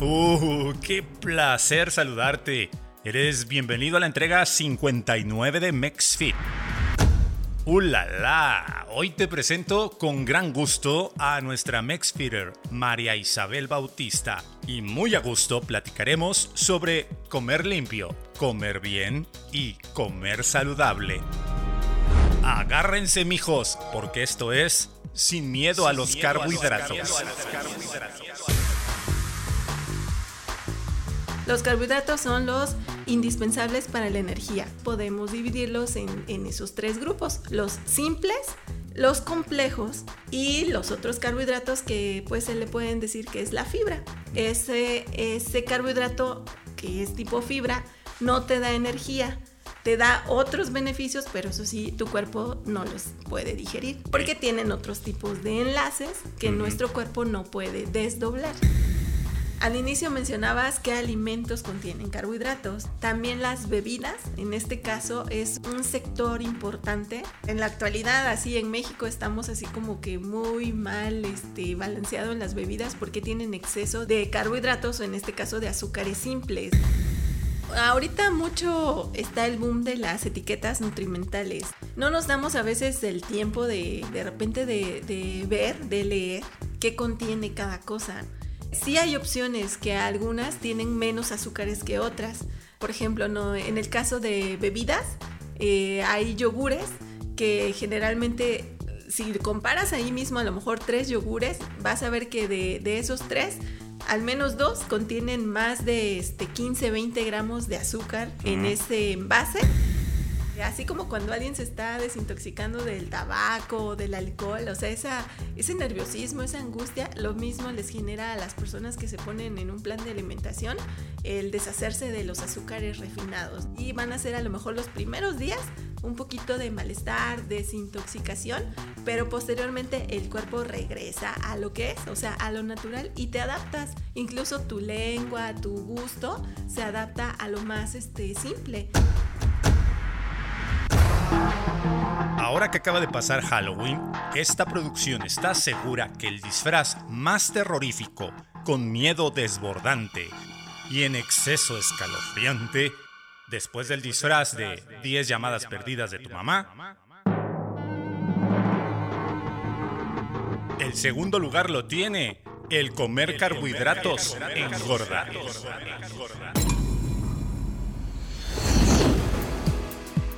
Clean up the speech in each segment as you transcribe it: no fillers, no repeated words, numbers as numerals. ¡Qué placer saludarte! Eres bienvenido a la entrega 59 de Mexfit. ¡Ulala! Hoy te presento con gran gusto a nuestra Mexfitter, María Isabel Bautista. Y muy a gusto platicaremos sobre comer limpio, comer bien y comer saludable. Agárrense, mijos, porque esto es Sin Miedo a los Carbohidratos. Los carbohidratos son los indispensables para la energía. Podemos dividirlos en esos tres grupos: los simples, los complejos y los otros carbohidratos que pues se le pueden decir que es la fibra. Ese carbohidrato que es tipo fibra no te da energía. Te da otros beneficios, pero eso sí, tu cuerpo no los puede digerir porque tienen otros tipos de enlaces que nuestro cuerpo no puede desdoblar. Al inicio mencionabas qué alimentos contienen carbohidratos. También las bebidas, en este caso, es un sector importante. En la actualidad, así en México, estamos así como que muy mal balanceado en las bebidas porque tienen exceso de carbohidratos o en este caso de azúcares simples. Ahorita mucho está el boom de las etiquetas nutrimentales. No nos damos a veces el tiempo de leer qué contiene cada cosa. Sí hay opciones que algunas tienen menos azúcares que otras. Por ejemplo, en el caso de bebidas, hay yogures que generalmente, si comparas ahí mismo a lo mejor 3 yogures, vas a ver que de esos 3, al menos 2 contienen más de 15-20 gramos de azúcar en ese envase. Así como cuando alguien se está desintoxicando del tabaco, del alcohol, o sea, ese nerviosismo, esa angustia, lo mismo les genera a las personas que se ponen en un plan de alimentación el deshacerse de los azúcares refinados. Y van a ser a lo mejor los primeros días un poquito de malestar, desintoxicación, pero posteriormente el cuerpo regresa a lo que es, o sea, a lo natural, y te adaptas. Incluso tu lengua, tu gusto se adapta a lo más simple. Ahora que acaba de pasar Halloween, esta producción está segura que el disfraz más terrorífico, con miedo desbordante y en exceso escalofriante, después del disfraz de 10 llamadas perdidas de tu mamá, el segundo lugar lo tiene el comer carbohidratos engorda.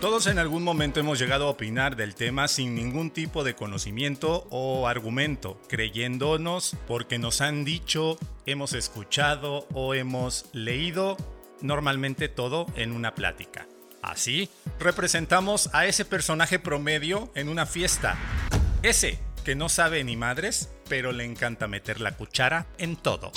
Todos en algún momento hemos llegado a opinar del tema sin ningún tipo de conocimiento o argumento, creyéndonos porque nos han dicho, hemos escuchado o hemos leído, normalmente todo en una plática. Así, representamos a ese personaje promedio en una fiesta. Ese que no sabe ni madres, pero le encanta meter la cuchara en todo.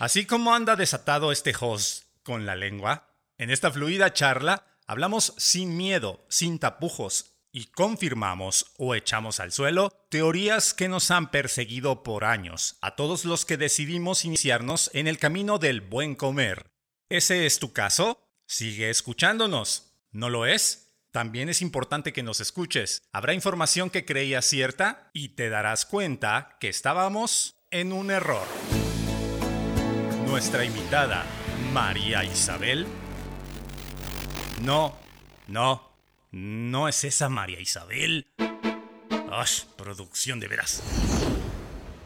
Así como anda desatado este host con la lengua, en esta fluida charla, hablamos sin miedo, sin tapujos, y confirmamos o echamos al suelo teorías que nos han perseguido por años a todos los que decidimos iniciarnos en el camino del buen comer. ¿Ese es tu caso? Sigue escuchándonos. ¿No lo es? También es importante que nos escuches. Habrá información que creías cierta y te darás cuenta que estábamos en un error. Nuestra invitada, María Isabel. No es esa María Isabel. ¡Ay, producción de veras!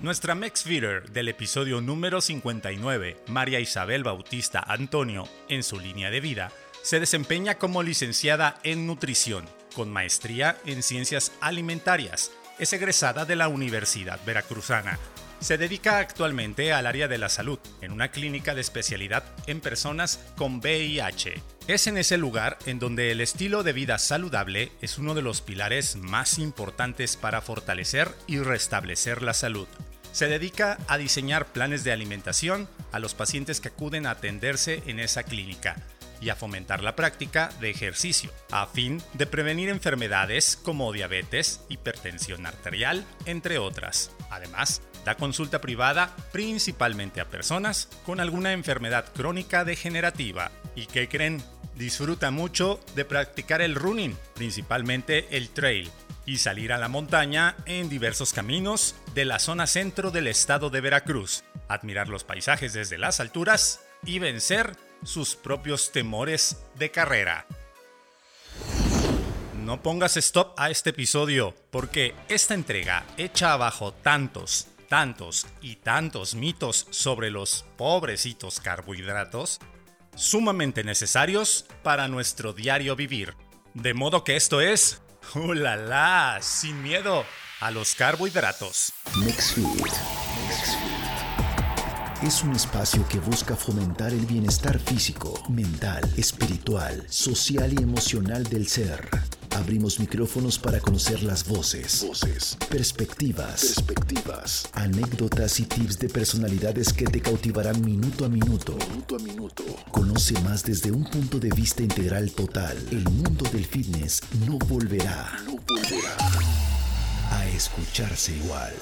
Nuestra Mexfeeder del episodio número 59, María Isabel Bautista Antonio, en su línea de vida, se desempeña como licenciada en nutrición, con maestría en ciencias alimentarias. Es egresada de la Universidad Veracruzana. Se dedica actualmente al área de la salud, en una clínica de especialidad en personas con VIH. Es en ese lugar en donde el estilo de vida saludable es uno de los pilares más importantes para fortalecer y restablecer la salud. Se dedica a diseñar planes de alimentación a los pacientes que acuden a atenderse en esa clínica y a fomentar la práctica de ejercicio a fin de prevenir enfermedades como diabetes, hipertensión arterial, entre otras. Además, da consulta privada principalmente a personas con alguna enfermedad crónica degenerativa. ¿Y qué creen? Disfruta mucho de practicar el running, principalmente el trail, y salir a la montaña en diversos caminos de la zona centro del estado de Veracruz. admirar los paisajes desde las alturas y vencer sus propios temores de carrera. No pongas stop a este episodio, porque esta entrega echa abajo tantos mitos sobre los pobrecitos carbohidratos, sumamente necesarios para nuestro diario vivir. De modo que esto es ¡ulala! Sin miedo a los carbohidratos. Mexfit es un espacio que busca fomentar el bienestar físico, mental, espiritual, social y emocional del ser. Abrimos micrófonos para conocer las voces, perspectivas, anécdotas y tips de personalidades que te cautivarán minuto a minuto. Conoce más desde un punto de vista integral total. El mundo del fitness no volverá a escucharse igual.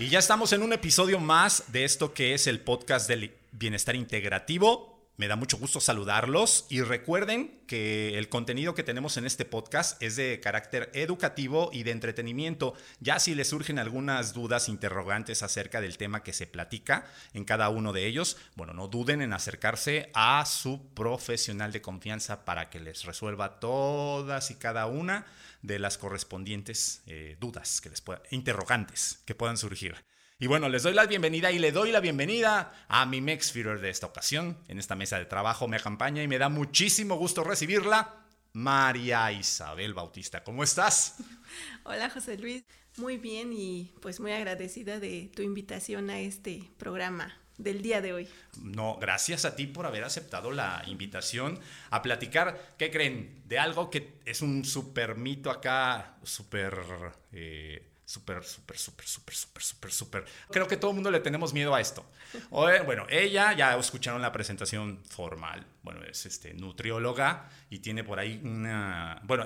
Y ya estamos en un episodio más de esto que es el podcast del bienestar integrativo. Me da mucho gusto saludarlos y recuerden que el contenido que tenemos en este podcast es de carácter educativo y de entretenimiento. Ya si les surgen algunas dudas, interrogantes acerca del tema que se platica en cada uno de ellos, bueno, no duden en acercarse a su profesional de confianza para que les resuelva todas y cada una de las correspondientes dudas, interrogantes que puedan surgir. Y bueno, le doy la bienvenida a mi Mexfeeder de esta ocasión. En esta mesa de trabajo me acompaña y me da muchísimo gusto recibirla, María Isabel Bautista. ¿Cómo estás? Hola, José Luis. Muy bien y pues muy agradecida de tu invitación a este programa del día de hoy. No, gracias a ti por haber aceptado la invitación a platicar, ¿qué creen? De algo que es un súper mito acá, súper. Creo que todo el mundo le tenemos miedo a esto. Bueno, ella, ya escucharon la presentación formal. Bueno, es nutrióloga y tiene por ahí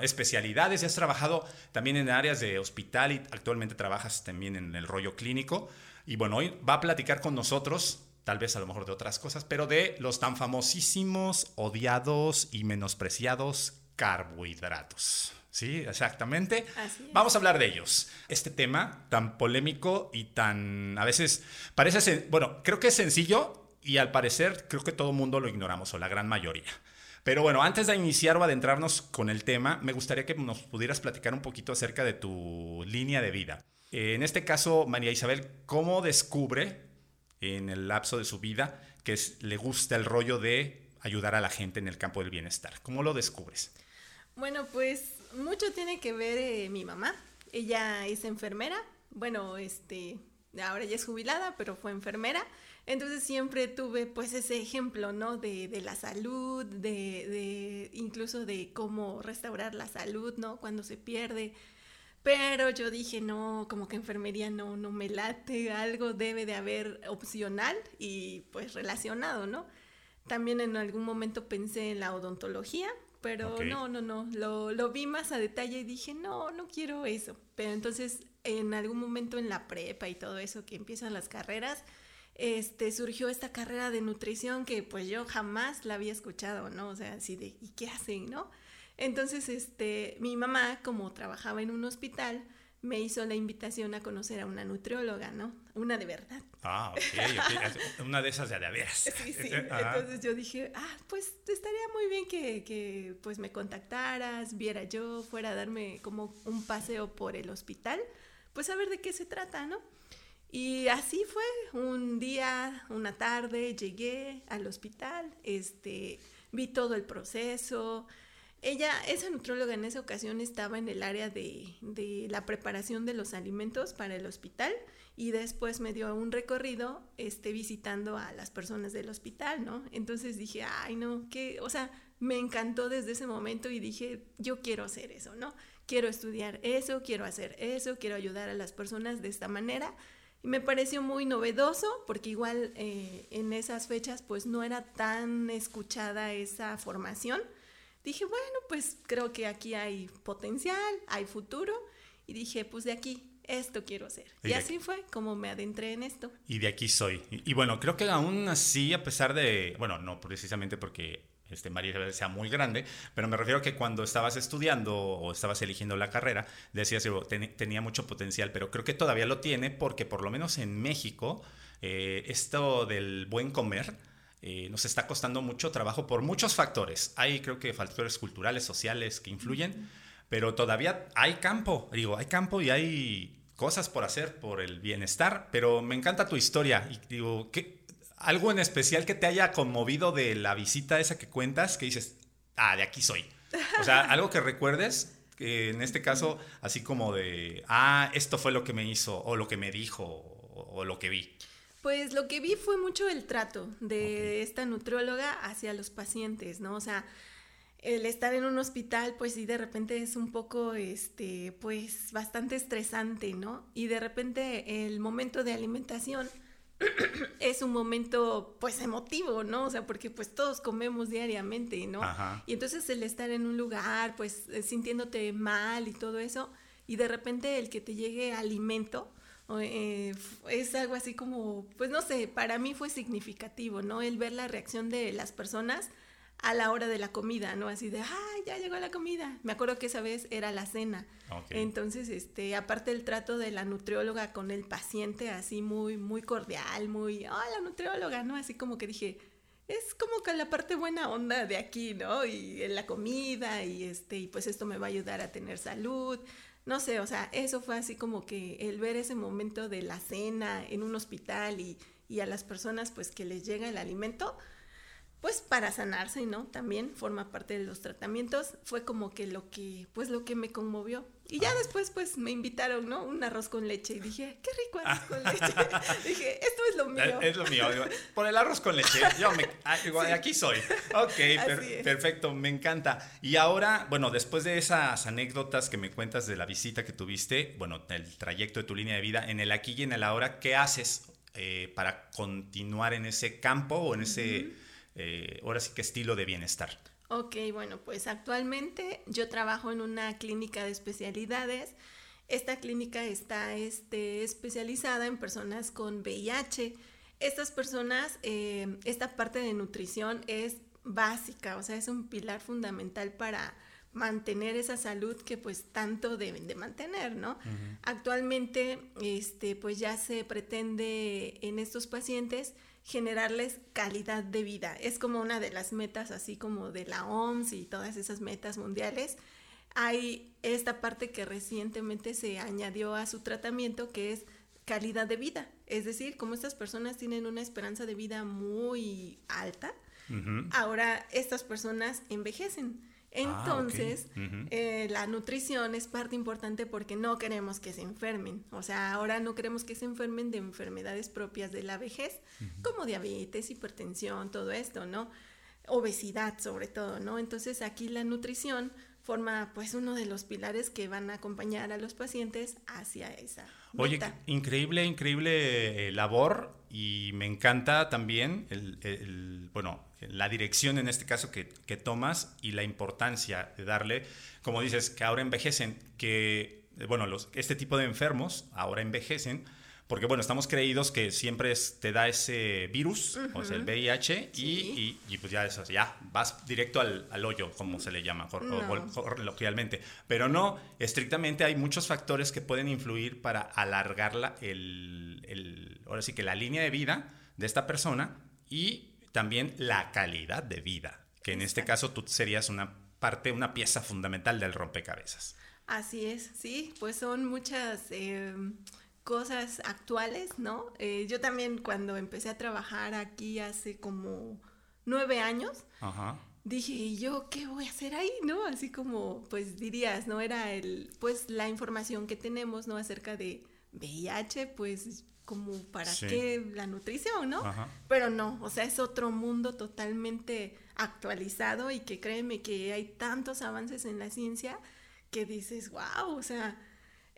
especialidades. Has trabajado también en áreas de hospital y actualmente trabajas también en el rollo clínico. Y bueno, hoy va a platicar con nosotros, tal vez a lo mejor de otras cosas, pero de los tan famosísimos, odiados y menospreciados carbohidratos. Sí, exactamente. Vamos a hablar de ellos. Este tema tan polémico y tan... A veces parece... Bueno, creo que es sencillo y al parecer creo que todo el mundo lo ignoramos, o la gran mayoría. Pero bueno, antes de iniciar o adentrarnos con el tema, me gustaría que nos pudieras platicar un poquito acerca de tu línea de vida. En este caso, María Isabel, ¿cómo descubre en el lapso de su vida que le gusta el rollo de ayudar a la gente en el campo del bienestar? ¿Cómo lo descubres? Bueno, pues mucho tiene que ver mi mamá. Ella es enfermera. Bueno, ahora ya es jubilada, pero fue enfermera. Entonces siempre tuve pues ese ejemplo, ¿no? De la salud, de incluso de cómo restaurar la salud, ¿no? Cuando se pierde. Pero yo dije, no, como que enfermería no me late. Algo debe de haber opcional y pues relacionado, ¿no? También en algún momento pensé en la odontología. Pero okay. No. Lo vi más a detalle y dije, no quiero eso. Pero entonces, en algún momento en la prepa y todo eso, que empiezan las carreras, surgió esta carrera de nutrición que, pues, yo jamás la había escuchado, ¿no? O sea, así de, ¿y qué hacen, no? Entonces, mi mamá, como trabajaba en un hospital, me hizo la invitación a conocer a una nutrióloga, ¿no? Una de verdad. Ah, ok. Una de esas de veras. Sí. Entonces yo dije, pues estaría muy bien que pues me contactaras, viera yo, fuera a darme como un paseo por el hospital, pues a ver de qué se trata, ¿no? Y así fue. Un día, una tarde, llegué al hospital, vi todo el proceso. Ella, esa nutrióloga en esa ocasión estaba en el área de la preparación de los alimentos para el hospital y después me dio un recorrido visitando a las personas del hospital, ¿no? Entonces dije, ay no, que, o sea, me encantó desde ese momento y dije, yo quiero hacer eso, ¿no? Quiero estudiar eso, quiero hacer eso, quiero ayudar a las personas de esta manera. Y me pareció muy novedoso porque igual en esas fechas pues no era tan escuchada esa formación. Dije, bueno, pues creo que aquí hay potencial, hay futuro. Y dije, pues de aquí, esto quiero hacer. Y así fue como me adentré en esto. Y de aquí soy. Y bueno, creo que aún así, a pesar de... Bueno, no precisamente porque María Isabel sea muy grande, pero me refiero a que cuando estabas estudiando o estabas eligiendo la carrera, decías que tenía mucho potencial, pero creo que todavía lo tiene porque por lo menos en México... esto del buen comer nos está costando mucho trabajo por muchos factores. Hay, creo que, factores culturales, sociales que influyen, pero todavía hay campo. Digo, hay campo y hay cosas por hacer por el bienestar, pero me encanta tu historia. Y digo, ¿algo en especial que te haya conmovido de la visita esa que cuentas, que dices, ah, de aquí soy? O sea, algo que recuerdes, que en este caso, así como de, ah, esto fue lo que me hizo, o lo que me dijo, o lo que vi. Pues lo que vi fue mucho el trato de esta nutrióloga hacia los pacientes, ¿no? O sea, el estar en un hospital, pues sí, de repente es un poco, pues bastante estresante, ¿no? Y de repente el momento de alimentación es un momento, pues, emotivo, ¿no? O sea, porque pues todos comemos diariamente, ¿no? Ajá. Y entonces el estar en un lugar, pues, sintiéndote mal y todo eso, y de repente el que te llegue alimento, es algo así como, pues no sé, para mí fue significativo, ¿no? El ver la reacción de las personas a la hora de la comida, ¿no? Así de, ¡ay, ya llegó la comida! Me acuerdo que esa vez era la cena. Okay. Entonces, aparte el trato de la nutrióloga con el paciente, así muy, muy cordial, muy, ¡oh, la nutrióloga!, ¿no? Así como que dije, es como que la parte buena onda de aquí, ¿no? Y en la comida, y pues esto me va a ayudar a tener salud. No sé, o sea, eso fue así como que el ver ese momento de la cena en un hospital y a las personas, pues, que les llega el alimento, pues, para sanarse, ¿no? También forma parte de los tratamientos. Fue como que lo que me conmovió. Y ya después, pues, me invitaron, ¿no? Un arroz con leche. Y dije, qué rico arroz con leche. Dije, esto es lo mío. Es lo mío. Por el arroz con leche, sí. Aquí soy. Ok, perfecto, me encanta. Y ahora, bueno, después de esas anécdotas que me cuentas de la visita que tuviste, bueno, el trayecto de tu línea de vida, en el aquí y en el ahora, ¿qué haces para continuar en ese campo o en ese... Uh-huh. Ahora sí que estilo de bienestar. Ok, bueno, pues actualmente yo trabajo en una clínica de especialidades. Esta clínica está especializada en personas con VIH. Estas personas, esta parte de nutrición es básica, o sea, es un pilar fundamental para mantener esa salud que pues tanto deben de mantener, ¿no? Uh-huh. Actualmente, pues ya se pretende en estos pacientes generarles calidad de vida. Es como una de las metas, así como de la OMS y todas esas metas mundiales. Hay esta parte que recientemente se añadió a su tratamiento, que es calidad de vida. Es decir, como estas personas tienen una esperanza de vida muy alta, uh-huh, ahora estas personas envejecen. Entonces, uh-huh, la nutrición es parte importante porque no queremos que se enfermen. O sea, ahora no queremos que se enfermen de enfermedades propias de la vejez, uh-huh, como diabetes, hipertensión, todo esto, ¿no? Obesidad, sobre todo, ¿no? Entonces, aquí la nutrición forma, pues, uno de los pilares que van a acompañar a los pacientes hacia esa meta. Oye, increíble labor, y me encanta también la dirección en este caso que tomas y la importancia de darle, como dices, que ahora envejecen, que, bueno, este tipo de enfermos ahora envejecen, porque, bueno, estamos creídos que siempre te da ese virus, uh-huh, o sea, el VIH, sí, y pues ya eso, ya vas directo al hoyo, como se le llama, coloquialmente. Pero no, estrictamente hay muchos factores que pueden influir para alargar ahora sí que la línea de vida de esta persona y también la calidad de vida, que en este caso tú serías una pieza fundamental del rompecabezas. Así es, sí, pues son muchas... cosas actuales, ¿no? Yo también, cuando empecé a trabajar aquí hace como 9 años, ajá, dije, ¿yo qué voy a hacer ahí, no? Así como, pues dirías, ¿no? Era pues la información que tenemos, ¿no? Acerca de VIH, pues como para qué la nutrición, ¿no? Ajá. Pero no, o sea, es otro mundo totalmente actualizado y que créeme que hay tantos avances en la ciencia que dices, wow, o sea...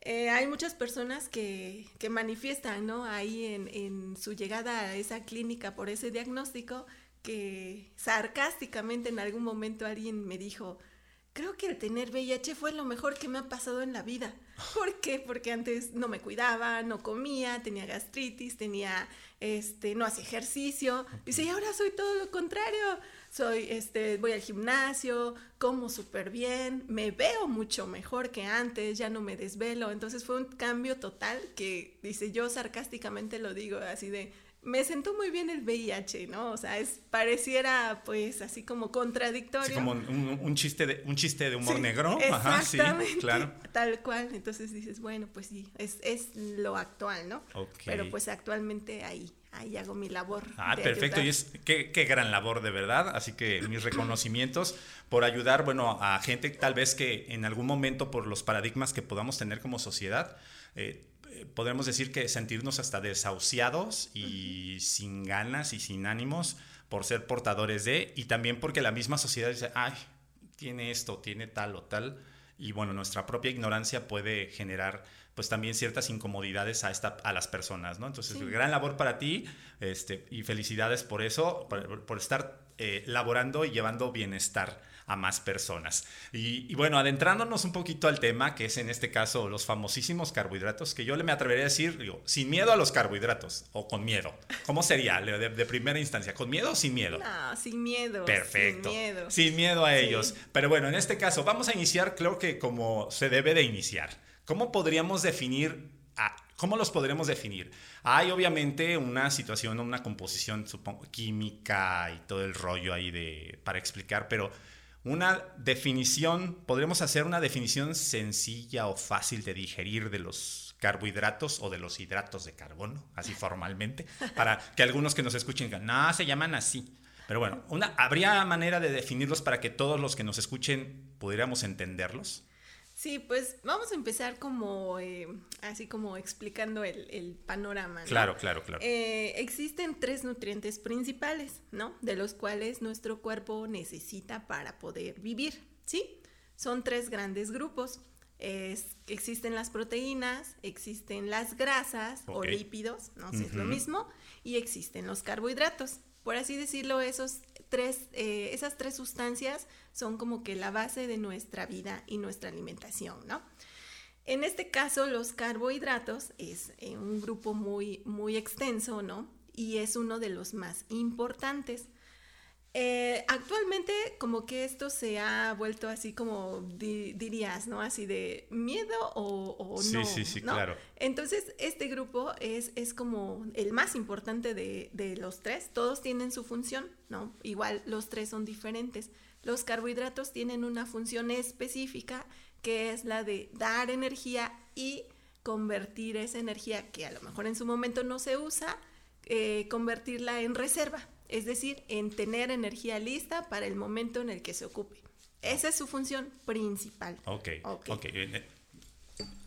hay muchas personas que manifiestan, ¿no? Ahí en su llegada a esa clínica por ese diagnóstico, que sarcásticamente en algún momento alguien me dijo, creo que el tener VIH fue lo mejor que me ha pasado en la vida. ¿Por qué? Porque antes no me cuidaba, no comía, tenía gastritis, no hacía ejercicio. Dice, y ahora soy todo lo contrario. Voy al gimnasio, como súper bien, me veo mucho mejor que antes, ya no me desvelo. Entonces fue un cambio total que, dice, yo sarcásticamente lo digo así de, me sentó muy bien el VIH, ¿no? O sea, pareciera pues así como contradictorio. Sí, como un chiste de humor, sí, negro. Exactamente. Ajá, sí, claro. Tal cual. Entonces dices, bueno, pues sí, es lo actual, ¿no? Okay. Pero pues actualmente ahí hago mi labor. Ah, perfecto, ayudar. Y es qué gran labor, de verdad, así que mis reconocimientos por ayudar, bueno, a gente tal vez que en algún momento por los paradigmas que podamos tener como sociedad, podremos decir que sentirnos hasta desahuciados y sin ganas y sin ánimos por ser portadores de, y también porque la misma sociedad dice, ay, tiene esto, tiene tal o tal, y bueno, nuestra propia ignorancia puede generar pues también ciertas incomodidades a las personas, ¿no? Entonces, sí, gran labor para ti, y felicidades por eso, por estar laborando y llevando bienestar a más personas. Y bueno, adentrándonos un poquito al tema, que es en este caso los famosísimos carbohidratos, que yo me atrevería a decir, digo, sin miedo a los carbohidratos, o con miedo. ¿Cómo sería de primera instancia? ¿Con miedo o sin miedo? No, sin miedo. Perfecto. Sin miedo a ellos. Sí. Pero bueno, en este caso, vamos a iniciar, creo que como se debe de iniciar. ¿Cómo podríamos definir? ¿Cómo los podremos definir? Hay obviamente una situación, una composición, supongo, química y todo el rollo ahí para explicar, pero una definición, ¿podríamos hacer una definición sencilla o fácil de digerir de los carbohidratos o de los hidratos de carbono, así formalmente, para que algunos que nos escuchen digan, no, se llaman así? Pero bueno, ¿habría manera de definirlos para que todos los que nos escuchen pudiéramos entenderlos? Sí, pues vamos a empezar como así como explicando el panorama, ¿no? Claro. Existen 3 nutrientes principales, ¿no? De los cuales nuestro cuerpo necesita para poder vivir, ¿sí? Son 3 grandes grupos. Existen las proteínas, existen las grasas, okay, o lípidos, no sé, es lo mismo, y existen los carbohidratos. Por así decirlo, esas 3 sustancias son como que la base de nuestra vida y nuestra alimentación, ¿no? En este caso, los carbohidratos es un grupo muy, muy extenso, ¿no? Y es uno de los más importantes. Actualmente, como que esto se ha vuelto así como dirías, ¿no? Así de miedo o sí, no. Sí, ¿no? Claro. Entonces, este grupo es como el más importante de los 3. Todos tienen su función, ¿no? Igual los 3 son diferentes. Los carbohidratos tienen una función específica que es la de dar energía y convertir esa energía que a lo mejor en su momento no se usa, convertirla en reserva. Es decir, en tener energía lista para el momento en el que se ocupe. Esa es su función principal. Ok.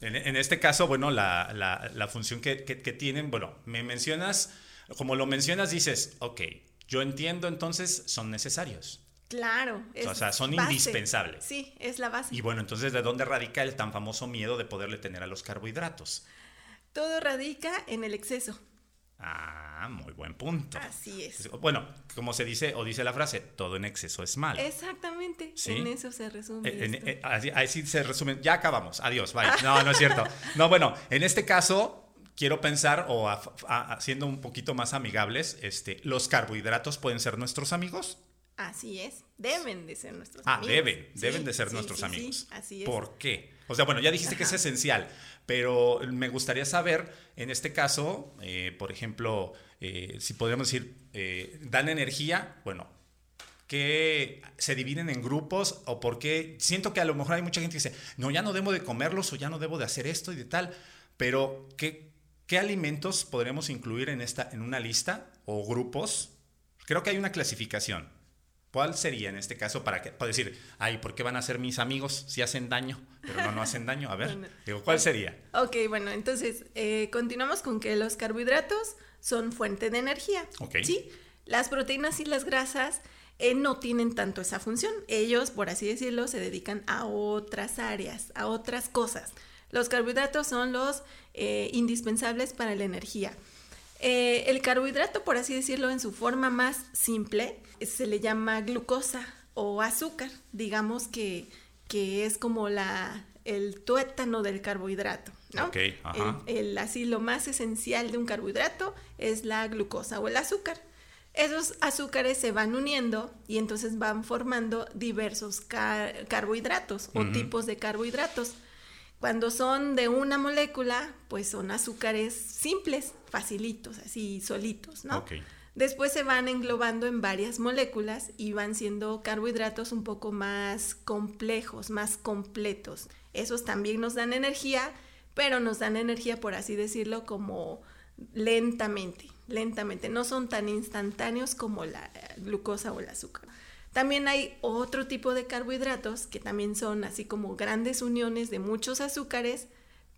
En este caso, bueno, la función que tienen, bueno, como lo mencionas, dices, ok, yo entiendo, entonces son necesarios. Claro. O sea, son base, indispensables. Sí, es la base. Y bueno, entonces, ¿de dónde radica el tan famoso miedo de poderle tener a los carbohidratos? Todo radica en el exceso. Ah, muy buen punto. Así es. Bueno, como se dice o dice la frase, todo en exceso es malo. Exactamente, ¿sí? En eso se resume así se resume, ya acabamos, adiós, bye. No, no es cierto. No, bueno, en este caso quiero pensar, o siendo un poquito más amigables, ¿los carbohidratos pueden ser nuestros amigos? Así es, deben de ser nuestros amigos. Deben de ser nuestros amigos. Sí, así es. ¿Por qué? O sea, bueno, ya dijiste que es esencial, pero me gustaría saber, en este caso, por ejemplo, si podríamos decir, dan energía, bueno, ¿qué se dividen en grupos o por qué? Siento que a lo mejor hay mucha gente que dice, no, ya no debo de comerlos o ya no debo de hacer esto y de tal, pero ¿qué alimentos podremos incluir en una lista o grupos? Creo que hay una clasificación. ¿Cuál sería en este caso para decir, ay, ¿por qué van a ser mis amigos si hacen daño? Pero no hacen daño. A ver, bueno, digo, ¿cuál sería? Ok, bueno, entonces continuamos con que los carbohidratos son fuente de energía. Okay. Sí, las proteínas y las grasas no tienen tanto esa función. Ellos, por así decirlo, se dedican a otras áreas, a otras cosas. Los carbohidratos son los indispensables para la energía. El carbohidrato, por así decirlo, en su forma más simple, se le llama glucosa o azúcar. Digamos que es como el tuétano del carbohidrato, ¿no? Okay, ajá. Así lo más esencial de un carbohidrato es la glucosa o el azúcar. Esos azúcares se van uniendo y entonces van formando diversos carbohidratos o tipos de carbohidratos. Cuando son de una molécula, pues son azúcares simples, facilitos, así solitos, ¿no? Okay. Después se van englobando en varias moléculas y van siendo carbohidratos un poco más complejos, más completos. Esos también nos dan energía, pero nos dan energía, por así decirlo, como lentamente. No son tan instantáneos como la glucosa o el azúcar. También hay otro tipo de carbohidratos que también son así como grandes uniones de muchos azúcares,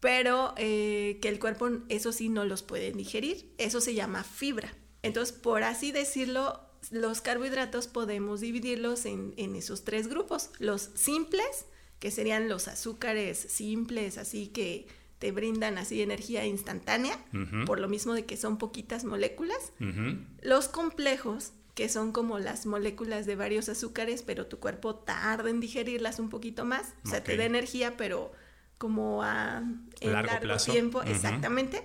pero que el cuerpo, eso sí, no los puede digerir. Eso se llama fibra. Entonces, por así decirlo, los carbohidratos podemos dividirlos en esos tres grupos. Los simples, que serían los azúcares simples, así que te brindan así energía instantánea, uh-huh, por lo mismo de que son poquitas moléculas. Uh-huh. Los complejos, que son como las moléculas de varios azúcares, pero tu cuerpo tarda en digerirlas un poquito más. O sea, okay, te da energía, pero como a largo plazo. Tiempo, uh-huh, exactamente.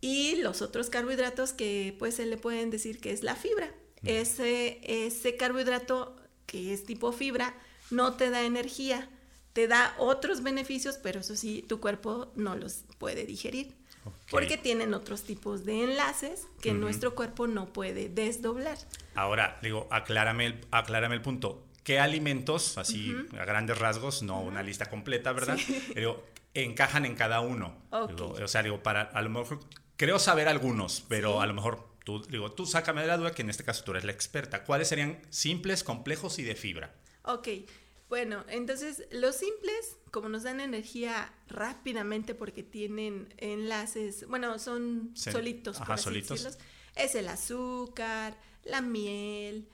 Y los otros carbohidratos que pues se le pueden decir que es la fibra. Uh-huh. Ese carbohidrato que es tipo fibra no te da energía, te da otros beneficios, pero eso sí, tu cuerpo no los puede digerir. Okay. Porque tienen otros tipos de enlaces que, uh-huh, nuestro cuerpo no puede desdoblar. Ahora, digo, aclárame el punto. ¿Qué alimentos, así, uh-huh, a grandes rasgos, no, uh-huh, una lista completa, ¿verdad? Sí. Digo, encajan en cada uno. Okay. Digo, o sea, digo, para, a lo mejor, creo saber algunos, pero sí, a lo mejor tú sácame de la duda, que en este caso tú eres la experta. ¿Cuáles serían simples, complejos y de fibra? Ok. Bueno, entonces los simples, como nos dan energía rápidamente porque tienen enlaces, bueno, son solitos, por así decirlos, es el azúcar, la miel,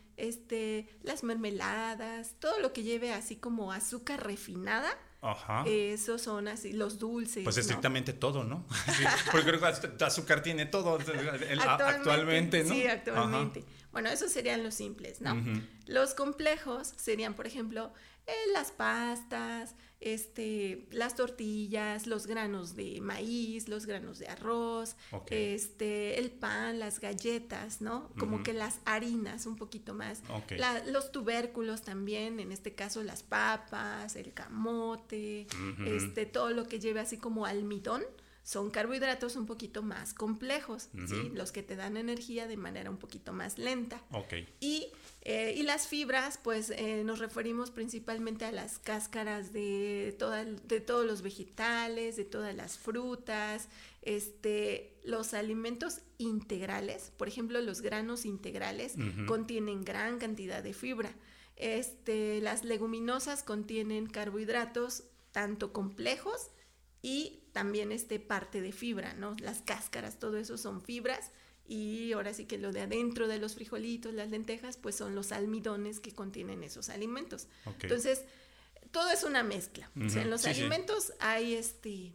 las mermeladas, todo lo que lleve así como azúcar refinada. Ajá. Esos son así, los dulces. Pues estrictamente, ¿no?, todo, ¿no? Sí, porque creo que azúcar tiene todo actualmente, ¿no? Sí, actualmente. Ajá. Bueno, esos serían los simples, ¿no? Uh-huh. Los complejos serían, por ejemplo, las pastas, las tortillas, los granos de maíz, los granos de arroz, okay, el pan, las galletas, ¿no? Como, uh-huh, que las harinas un poquito más. Okay. Los tubérculos también, en este caso las papas, el camote, uh-huh, todo lo que lleve así como almidón, son carbohidratos un poquito más complejos, uh-huh, ¿sí? Los que te dan energía de manera un poquito más lenta. Okay. Y las fibras, pues nos referimos principalmente a las cáscaras de todos los vegetales, de todas las frutas, los alimentos integrales, por ejemplo, los granos integrales, uh-huh, contienen gran cantidad de fibra. Las leguminosas contienen carbohidratos tanto complejos y también parte de fibra, ¿no? Las cáscaras, todo eso son fibras, y ahora sí que lo de adentro de los frijolitos, las lentejas, pues son los almidones que contienen esos alimentos. Okay. Entonces, todo es una mezcla. Uh-huh. O sea, en los alimentos hay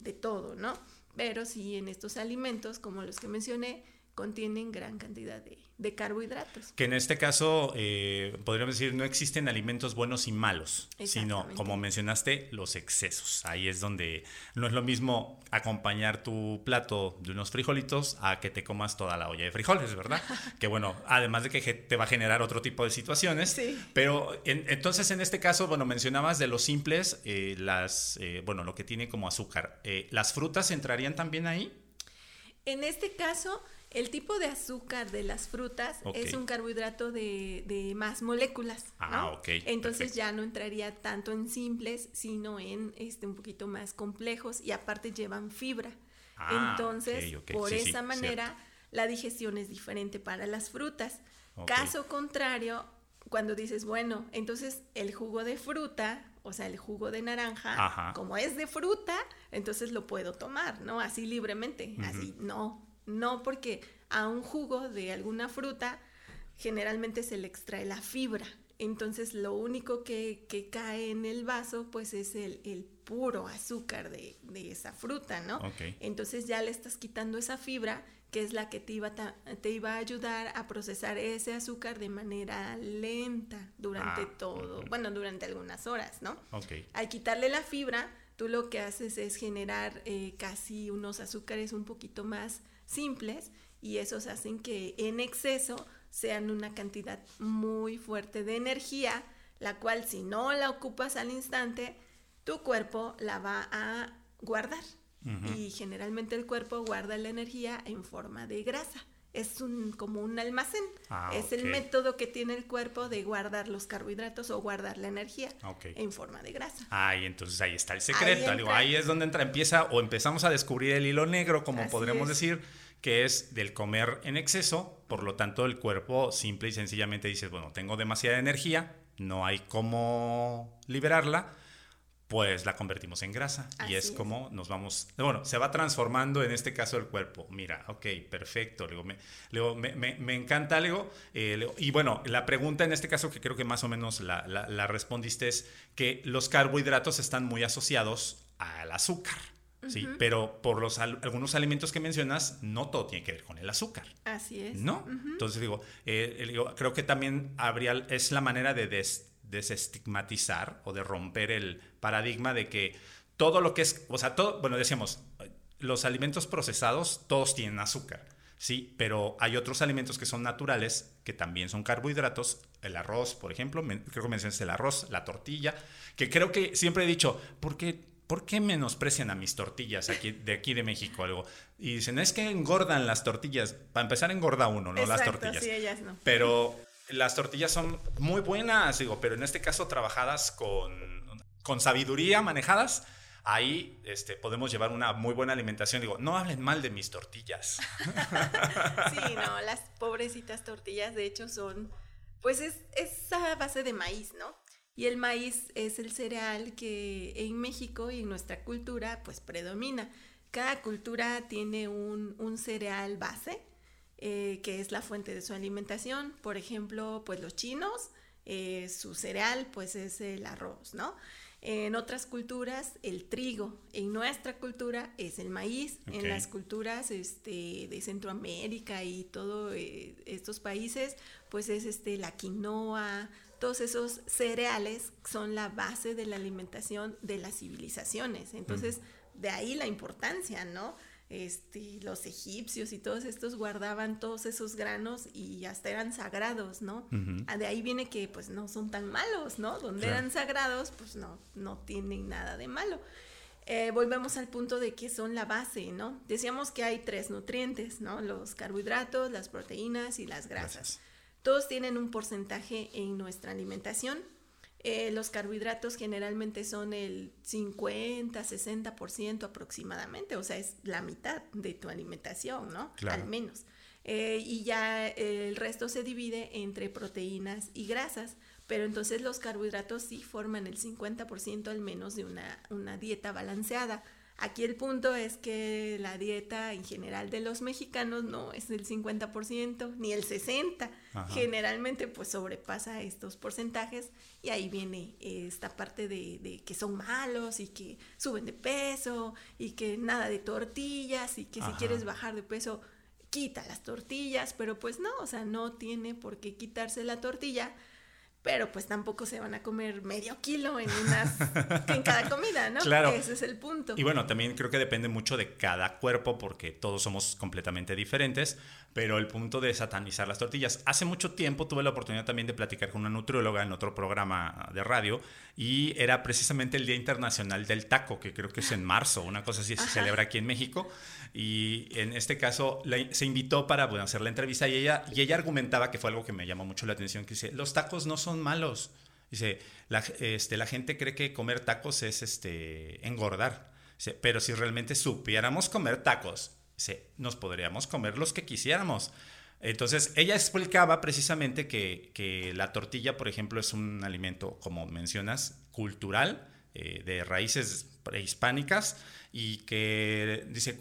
de todo, ¿no? Pero sí, en estos alimentos, como los que mencioné, contienen gran cantidad de carbohidratos. Que en este caso, podríamos decir, no existen alimentos buenos y malos, sino, como mencionaste, los excesos. Ahí es donde no es lo mismo acompañar tu plato de unos frijolitos a que te comas toda la olla de frijoles, ¿verdad? Que bueno, además de que te va a generar otro tipo de situaciones. Sí. Pero entonces, en este caso, bueno, mencionabas de los simples, lo que tiene como azúcar. ¿Las frutas entrarían también ahí? En este caso, el tipo de azúcar de las frutas, okay, es un carbohidrato de más moléculas, ¿no? Ok. Entonces, perfecto, ya no entraría tanto en simples, sino en un poquito más complejos, y aparte llevan fibra. Entonces, okay. Por esa manera, cierto, la digestión es diferente para las frutas. Okay. Caso contrario, cuando dices, bueno, entonces el jugo de fruta, o sea, el jugo de naranja, ajá, como es de fruta, entonces lo puedo tomar, ¿no? Así libremente, uh-huh, así no. No, porque a un jugo de alguna fruta generalmente se le extrae la fibra. Entonces, lo único que cae en el vaso, pues, es el puro azúcar de esa fruta, ¿no? Okay. Entonces, ya le estás quitando esa fibra, que es la que te iba a ayudar a procesar ese azúcar de manera lenta durante durante algunas horas, ¿no? Okay. Al quitarle la fibra, tú lo que haces es generar casi unos azúcares un poquito más simples, y esos hacen que en exceso sean una cantidad muy fuerte de energía, la cual, si no la ocupas al instante, tu cuerpo la va a guardar. Uh-huh. Y generalmente el cuerpo guarda la energía en forma de grasa. Es como un almacén. Es okay. El método que tiene el cuerpo de guardar los carbohidratos o guardar la energía okay. En forma de grasa. Y entonces ahí está el secreto. Ahí es donde empezamos a descubrir el hilo negro, como así podremos decir, que es del comer en exceso. Por lo tanto, el cuerpo simple y sencillamente dice, bueno, tengo demasiada energía, no hay cómo liberarla, pues la convertimos en grasa. Así y es como nos vamos... Bueno, se va transformando en este caso el cuerpo. Mira, ok, perfecto. Me encanta, y bueno, la pregunta en este caso que creo que más o menos la respondiste es que los carbohidratos están muy asociados al azúcar, ¿sí? Uh-huh. Pero por algunos alimentos que mencionas, no todo tiene que ver con el azúcar. Así es. ¿No? Uh-huh. Entonces creo que también es la manera de desestigmatizar o de romper el paradigma de que todo lo que es, o sea, todo, bueno, decíamos, los alimentos procesados todos tienen azúcar, sí, pero hay otros alimentos que son naturales que también son carbohidratos. El arroz, por ejemplo, creo que mencionaste el arroz, la tortilla, que creo que siempre he dicho, ¿por qué menosprecian a mis tortillas aquí de México? Y dicen, es que engordan las tortillas. Para empezar, engorda uno, no las tortillas. Sí, ellas no. Pero las tortillas son muy buenas, pero en este caso trabajadas con sabiduría, manejadas, ahí podemos llevar una muy buena alimentación. No hablen mal de mis tortillas. Sí, no, las pobrecitas tortillas de hecho son, pues es a base de maíz, ¿no? Y el maíz es el cereal que en México y en nuestra cultura pues predomina. Cada cultura tiene un cereal base, que es la fuente de su alimentación. Por ejemplo, pues los chinos, su cereal pues es el arroz, ¿no? En otras culturas el trigo, en nuestra cultura es el maíz. Okay. En las culturas de Centroamérica y todos estos países pues es la quinoa. Todos esos cereales son la base de la alimentación de las civilizaciones. Entonces, de ahí la importancia, ¿no? Los egipcios y todos estos guardaban todos esos granos y hasta eran sagrados, ¿no? Uh-huh. De ahí viene que pues no son tan malos, ¿no? Donde eran sagrados, pues no tienen nada de malo. Volvemos al punto de que son la base, ¿no? Decíamos que hay 3 nutrientes, ¿no? Los carbohidratos, las proteínas y las grasas. Todos tienen un porcentaje en nuestra alimentación. Los carbohidratos generalmente son el 50-60% aproximadamente, o sea, es la mitad de tu alimentación, ¿no? Claro. Al menos. Y ya el resto se divide entre proteínas y grasas, pero entonces los carbohidratos sí forman el 50% al menos de una dieta balanceada. Aquí el punto es que la dieta en general de los mexicanos no es el 50% ni el 60%. Ajá. Generalmente pues sobrepasa estos porcentajes y ahí viene esta parte de que son malos y que suben de peso y que nada de tortillas y que si quieres bajar de peso quita las tortillas, pero pues no, o sea, no tiene por qué quitarse la tortilla. Pero pues tampoco se van a comer medio kilo en cada comida, ¿no? Claro. Ese es el punto. Y bueno, también creo que depende mucho de cada cuerpo porque todos somos completamente diferentes, pero el punto de satanizar las tortillas. Hace mucho tiempo tuve la oportunidad también de platicar con una nutrióloga en otro programa de radio y era precisamente el Día Internacional del Taco, que creo que es en marzo, una cosa así. Ajá. Se celebra aquí en México y en este caso se invitó para hacer la entrevista y ella argumentaba que fue algo que me llamó mucho la atención, que dice, los tacos no son malos. Dice, la gente cree que comer tacos es engordar. Dice, pero si realmente supiéramos comer tacos, dice, nos podríamos comer los que quisiéramos. Entonces, ella explicaba precisamente que la tortilla, por ejemplo, es un alimento, como mencionas, cultural, de raíces prehispánicas y que dice,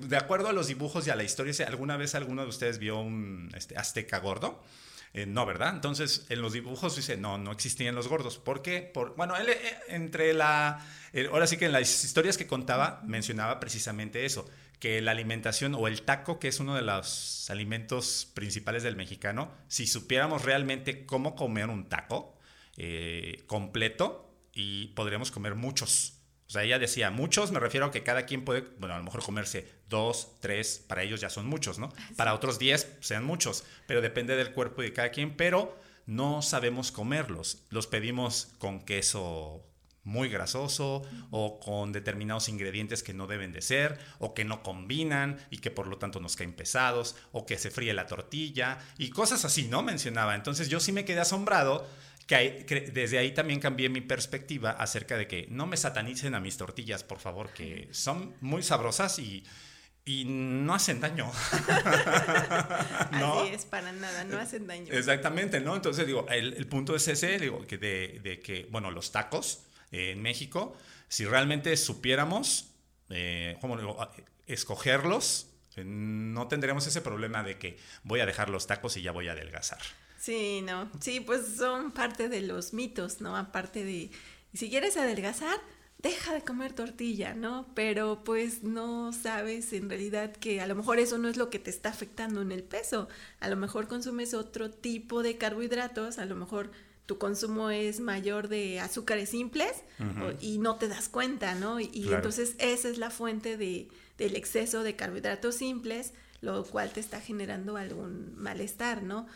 de acuerdo a los dibujos y a la historia, ¿alguna vez alguno de ustedes vio un azteca gordo? No, ¿verdad? Entonces, en los dibujos dice, no existían los gordos. ¿Por qué? Bueno, él ahora sí que en las historias que contaba mencionaba precisamente eso, que la alimentación o el taco, que es uno de los alimentos principales del mexicano, si supiéramos realmente cómo comer un taco completo y podríamos comer muchos. O sea, ella decía, muchos, me refiero a que cada quien puede, bueno, a lo mejor comerse 2, 3, para ellos ya son muchos, ¿no? Así. Para otros 10 sean muchos, pero depende del cuerpo de cada quien, pero no sabemos comerlos. Los pedimos con queso muy grasoso o con determinados ingredientes que no deben de ser o que no combinan y que por lo tanto nos caen pesados o que se fríe la tortilla y cosas así, ¿no? Mencionaba. Entonces yo sí me quedé asombrado que desde ahí también cambié mi perspectiva acerca de que no me satanicen a mis tortillas, por favor, que son muy sabrosas y no hacen daño. ¿No? Así es, para nada, no hacen daño. Exactamente, ¿no? Entonces digo, el punto es ese, digo, que de que, bueno, los tacos en México, si realmente supiéramos escogerlos, no tendríamos ese problema de que voy a dejar los tacos y ya voy a adelgazar. Sí, no, sí, pues son parte de los mitos, ¿no? Aparte de, si quieres adelgazar, deja de comer tortilla, ¿no? Pero pues no sabes en realidad que a lo mejor eso no es lo que te está afectando en el peso. A lo mejor consumes otro tipo de carbohidratos, a lo mejor tu consumo es mayor de azúcares simples, uh-huh, y no te das cuenta, ¿no? Y claro, entonces esa es la fuente del exceso de carbohidratos simples, lo cual te está generando algún malestar, ¿no?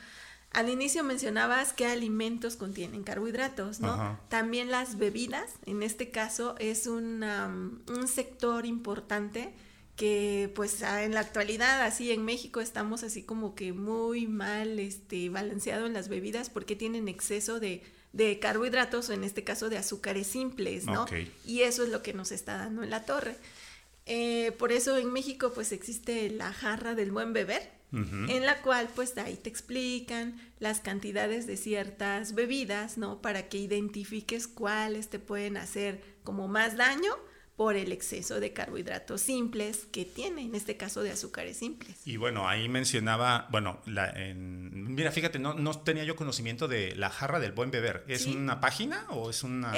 Al inicio mencionabas qué alimentos contienen carbohidratos, ¿no? Ajá. También las bebidas, en este caso, es un sector importante que, pues, en la actualidad, así en México, estamos así como que muy mal balanceado en las bebidas porque tienen exceso de carbohidratos, o en este caso de azúcares simples, ¿no? Okay. Y eso es lo que nos está dando en la torre. Por eso en México, pues, existe la Jarra del Buen Beber, en la cual pues ahí te explican las cantidades de ciertas bebidas, ¿no? Para que identifiques cuáles te pueden hacer como más daño por el exceso de carbohidratos simples que tiene, en este caso de azúcares simples. Y bueno, ahí mencionaba, bueno, mira, fíjate, no tenía yo conocimiento de la Jarra del Buen Beber. ¿Es sí, una página o es una...?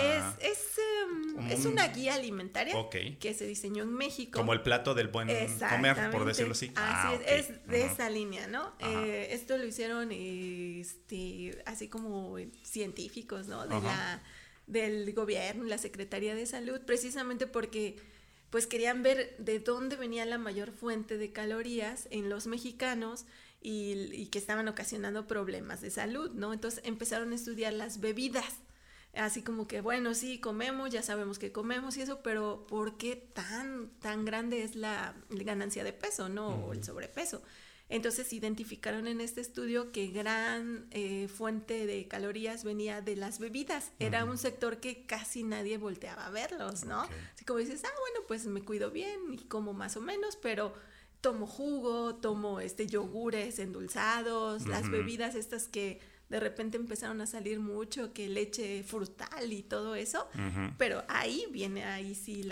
Es una guía alimentaria, okay, que se diseñó en México. Como el Plato del Buen Comer, por decirlo así. Así es, okay, es de esa línea, ¿no? Esto lo hicieron así como científicos, ¿no? De del gobierno, la Secretaría de Salud, precisamente porque pues querían ver de dónde venía la mayor fuente de calorías en los mexicanos y que estaban ocasionando problemas de salud, ¿no? Entonces empezaron a estudiar las bebidas. Así como que, bueno, sí, comemos, ya sabemos que comemos y eso, pero ¿por qué tan grande es la ganancia de peso, no? O el sobrepeso. Entonces identificaron en este estudio que gran fuente de calorías venía de las bebidas. Era un sector que casi nadie volteaba a verlos, ¿no? Okay. Así como dices, bueno, pues me cuido bien y como más o menos, pero tomo jugo, tomo yogures endulzados, las bebidas estas que... De repente empezaron a salir mucho, que leche frutal y todo eso, pero ahí sí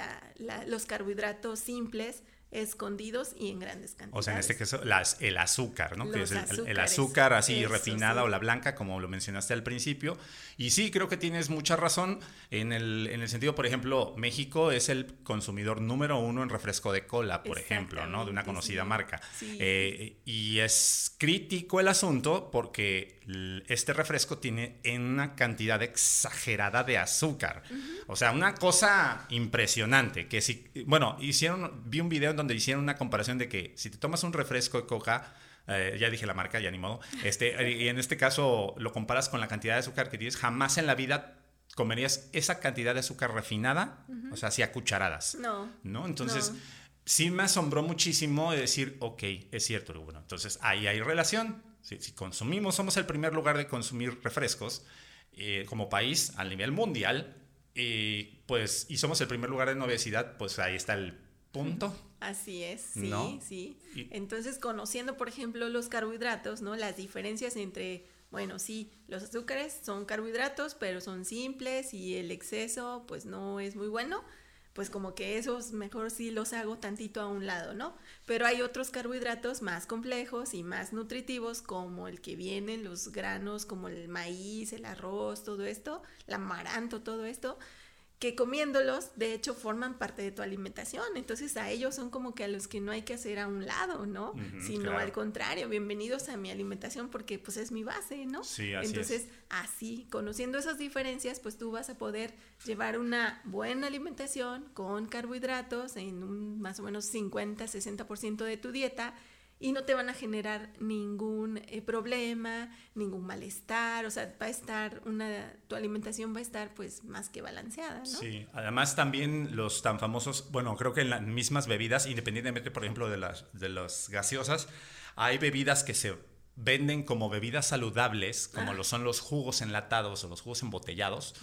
los carbohidratos simples escondidos y en grandes cantidades. O sea, en este caso, el azúcar, ¿no? Que es el azúcar así eso, refinada, sí, o la blanca, como lo mencionaste al principio. Y sí, creo que tienes mucha razón en el sentido, por ejemplo, México es el consumidor número 1 en refresco de cola, por ejemplo, ¿no? De una conocida marca. Sí. Y es crítico el asunto porque este refresco tiene una cantidad exagerada de azúcar. O sea, una cosa impresionante que si... Bueno, vi un video en donde hicieron una comparación de que si te tomas un refresco de coca, ya dije la marca, ya ni modo, y en este caso lo comparas con la cantidad de azúcar que tienes, jamás en la vida comerías esa cantidad de azúcar refinada, o sea, así a cucharadas. No. Entonces... No. Sí me asombró muchísimo decir, ok, es cierto, bueno, entonces ahí hay relación. Si consumimos, somos el primer lugar de consumir refrescos como país a nivel mundial, pues, y somos el primer lugar en obesidad, pues ahí está el punto. Así es, sí, ¿no? Sí. Entonces, conociendo, por ejemplo, los carbohidratos, ¿no? Las diferencias entre, bueno, sí, los azúcares son carbohidratos, pero son simples y el exceso, pues, no es muy bueno. Pues como que esos mejor sí los hago tantito a un lado, ¿no? Pero hay otros carbohidratos más complejos y más nutritivos, como el que vienen los granos, como el maíz, el arroz, todo esto, el amaranto, todo esto, que comiéndolos, de hecho, forman parte de tu alimentación. Entonces a ellos son como que a los que no hay que hacer a un lado, ¿no? Sino claro, al contrario, bienvenidos a mi alimentación porque pues es mi base, ¿no? Sí, así entonces, es. Así, conociendo esas diferencias, pues tú vas a poder llevar una buena alimentación con carbohidratos en un más o menos 50-60% de tu dieta y no te van a generar ningún problema, ningún malestar. O sea, va a estar tu alimentación va a estar pues más que balanceada, ¿no? Sí, además también los tan famosos, bueno, creo que en las mismas bebidas, independientemente por ejemplo de las gaseosas, hay bebidas que se venden como bebidas saludables, como lo son los jugos enlatados o los jugos embotellados,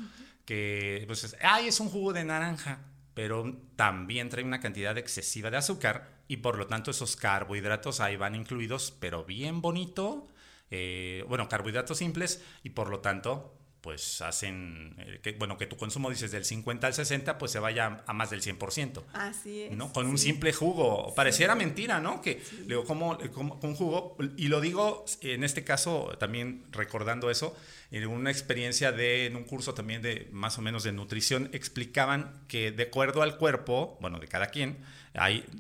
que pues es un jugo de naranja, pero también trae una cantidad excesiva de azúcar y por lo tanto esos carbohidratos ahí van incluidos, pero bien bonito, carbohidratos simples, y por lo tanto pues hacen que tu consumo, dices, del 50 al 60, pues se vaya a más del 100%. Así es. ¿No? Con un simple jugo. Pareciera mentira, ¿no? Que digo, ¿cómo un jugo? Y lo digo en este caso también recordando eso, en una experiencia en un curso también de más o menos de nutrición, explicaban que de acuerdo al cuerpo, bueno, de cada quien,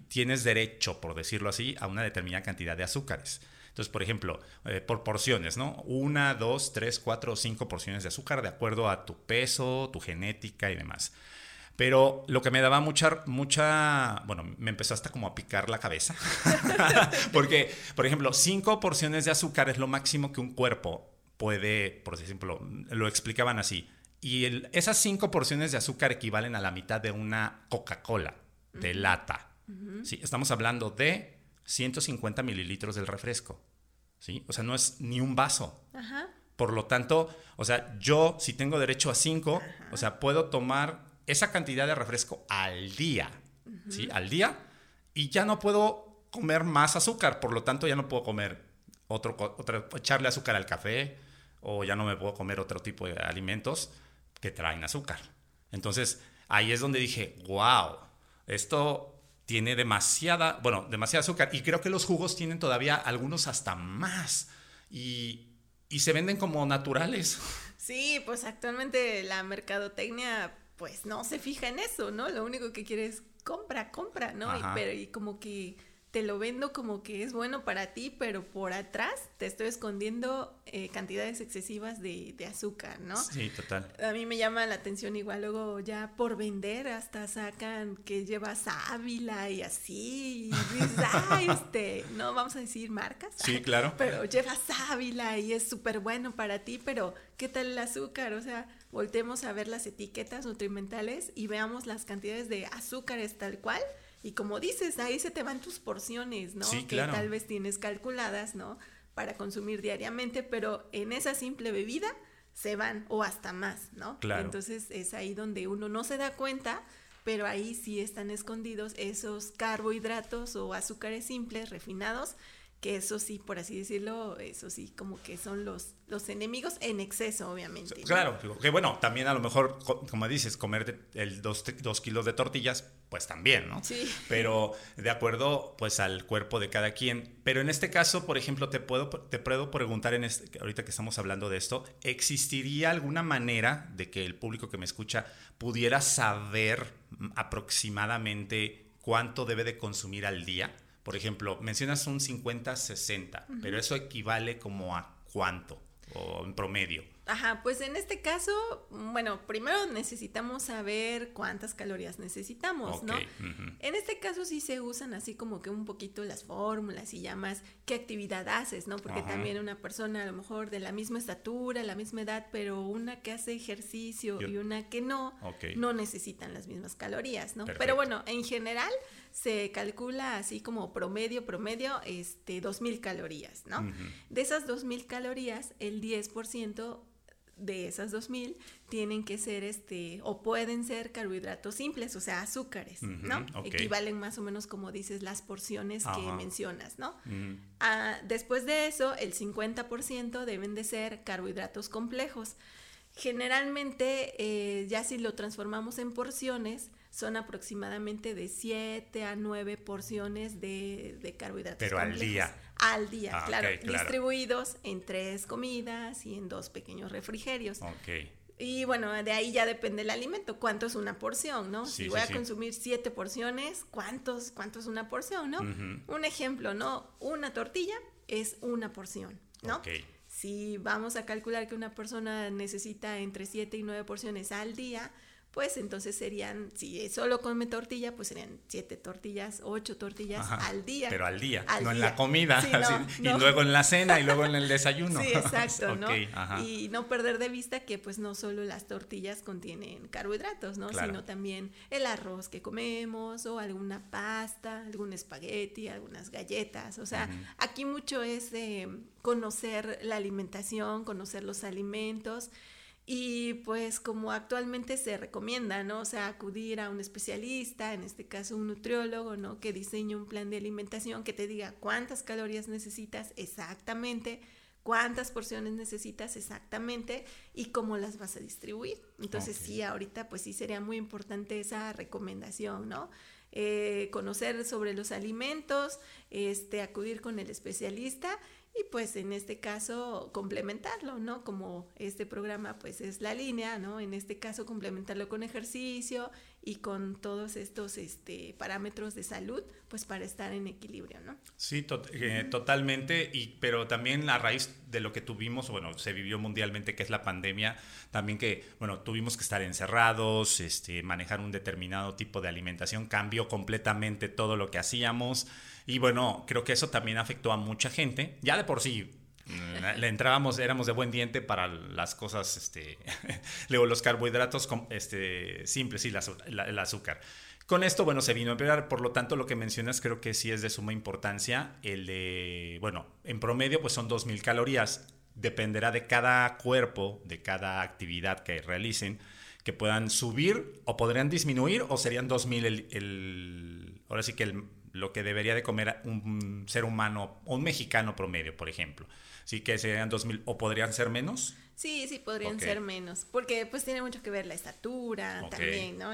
tienes derecho, por decirlo así, a una determinada cantidad de azúcares. Entonces, por ejemplo, por porciones, ¿no? 1, 2, 3, 4 o 5 porciones de azúcar de acuerdo a tu peso, tu genética y demás. Pero lo que me daba me empezó hasta como a picar la cabeza. Porque, por ejemplo, 5 porciones de azúcar es lo máximo que un cuerpo puede, por ejemplo, lo explicaban así. Y esas 5 porciones de azúcar equivalen a la mitad de una Coca-Cola de lata. Uh-huh. Sí, estamos hablando de 150 mililitros del refresco, ¿sí? O sea, no es ni un vaso. Ajá. Por lo tanto, o sea, yo si tengo derecho a 5, o sea, puedo tomar esa cantidad de refresco al día, uh-huh, ¿sí? Al día, y ya no puedo comer más azúcar, por lo tanto ya no puedo comer echarle azúcar al café, o ya no me puedo comer otro tipo de alimentos que traen azúcar. Entonces, ahí es donde dije, wow, esto tiene demasiada azúcar, y creo que los jugos tienen todavía algunos hasta más, y se venden como naturales. Sí, pues actualmente la mercadotecnia pues no se fija en eso, ¿no? Lo único que quiere es compra, ¿no? Y como que te lo vendo como que es bueno para ti, pero por atrás te estoy escondiendo cantidades excesivas de azúcar, ¿no? Sí, total. A mí me llama la atención igual, luego ya por vender hasta sacan que lleva sábila y así, y dices, no vamos a decir marcas. Sí, claro. Pero lleva sábila y es súper bueno para ti, pero ¿qué tal el azúcar? O sea, voltemos a ver las etiquetas nutrimentales y veamos las cantidades de azúcares tal cual. Y como dices, ahí se te van tus porciones, ¿no? Sí, claro. Que tal vez tienes calculadas, ¿no? Para consumir diariamente, pero en esa simple bebida se van, o hasta más, ¿no? Claro. Entonces es ahí donde uno no se da cuenta, pero ahí sí están escondidos esos carbohidratos o azúcares simples, refinados, que eso sí, por así decirlo, eso sí, como que son los enemigos en exceso, obviamente, ¿no? Claro, que bueno, también a lo mejor, como dices, comer 2 kilos de tortillas, pues también, ¿no? Sí. Pero de acuerdo, pues, al cuerpo de cada quien. Pero en este caso, por ejemplo, te puedo preguntar, ahorita que estamos hablando de esto, ¿existiría alguna manera de que el público que me escucha pudiera saber aproximadamente cuánto debe de consumir al día? Por ejemplo, mencionas un 50-60, uh-huh, pero eso equivale como a ¿cuánto? O en promedio. Ajá, pues en este caso, bueno, primero necesitamos saber cuántas calorías necesitamos, okay, ¿no? Uh-huh. En este caso sí se usan así como que un poquito las fórmulas y ya más qué actividad haces, ¿no? Porque, uh-huh, también una persona a lo mejor de la misma estatura, la misma edad, pero una que hace ejercicio y una que no, okay, no necesitan las mismas calorías, ¿no? Perfecto. Pero bueno, en general se calcula así como promedio, 2,000 calorías, ¿no? Uh-huh. De esas 2,000 calorías, el 10% de esas 2,000 tienen que ser, o pueden ser carbohidratos simples, o sea, azúcares, uh-huh, ¿no? Okay. Equivalen más o menos, como dices, las porciones, uh-huh, que mencionas, ¿no? Uh-huh. Después de eso, el 50% deben de ser carbohidratos complejos. Generalmente, ya si lo transformamos en porciones, son aproximadamente de 7 a 9 porciones de carbohidratos. Pero complejos. Al día, claro, okay, claro. Distribuidos en 3 comidas y en 2 pequeños refrigerios. Okay. Y bueno, de ahí ya depende el alimento, cuánto es una porción, ¿no? Sí, si voy a consumir 7 porciones, ¿cuánto es una porción, no? Uh-huh. Un ejemplo, ¿no? Una tortilla es una porción, ¿no? Okay. Si vamos a calcular que una persona necesita entre 7 y 9 porciones al día, pues entonces serían, si solo come tortilla, pues serían 7 tortillas, 8 tortillas. Ajá, al día. Pero al día, al no día. En la comida, sí, no. Y luego en la cena y luego en el desayuno. Sí, exacto, ¿no? Okay, y no perder de vista que pues no solo las tortillas contienen carbohidratos, ¿no? Claro. Sino también el arroz que comemos o alguna pasta, algún espagueti, algunas galletas. O sea, uh-huh, aquí mucho es de conocer la alimentación, conocer los alimentos. Y pues como actualmente se recomienda, ¿no? O sea, acudir a un especialista, en este caso un nutriólogo, ¿no? Que diseñe un plan de alimentación, que te diga cuántas calorías necesitas exactamente, cuántas porciones necesitas exactamente y cómo las vas a distribuir. Entonces, okay, sí, ahorita pues sí sería muy importante esa recomendación, ¿no? Conocer sobre los alimentos, acudir con el especialista. Y pues en este caso complementarlo, ¿no? Como este programa pues es la línea, ¿no? En este caso complementarlo con ejercicio y con todos estos parámetros de salud, pues para estar en equilibrio, ¿no? Sí, totalmente, pero también a raíz de lo que tuvimos, bueno, se vivió mundialmente, que es la pandemia, también que, bueno, tuvimos que estar encerrados, manejar un determinado tipo de alimentación, cambió completamente todo lo que hacíamos. Y bueno, creo que eso también afectó a mucha gente. Ya de por sí le entrábamos, éramos de buen diente para las cosas, luego los carbohidratos simples y el azúcar. Con esto, bueno, se vino a empeorar. Por lo tanto, lo que mencionas creo que sí es de suma importancia. En promedio pues son 2,000 calorías. Dependerá de cada cuerpo, de cada actividad que realicen, que puedan subir o podrían disminuir, o serían 2,000 ahora sí que lo que debería de comer un ser humano, un mexicano promedio, por ejemplo. Así que serían 2,000, ¿o podrían ser menos? Sí, podrían ser menos, porque pues tiene mucho que ver la estatura, también, ¿no?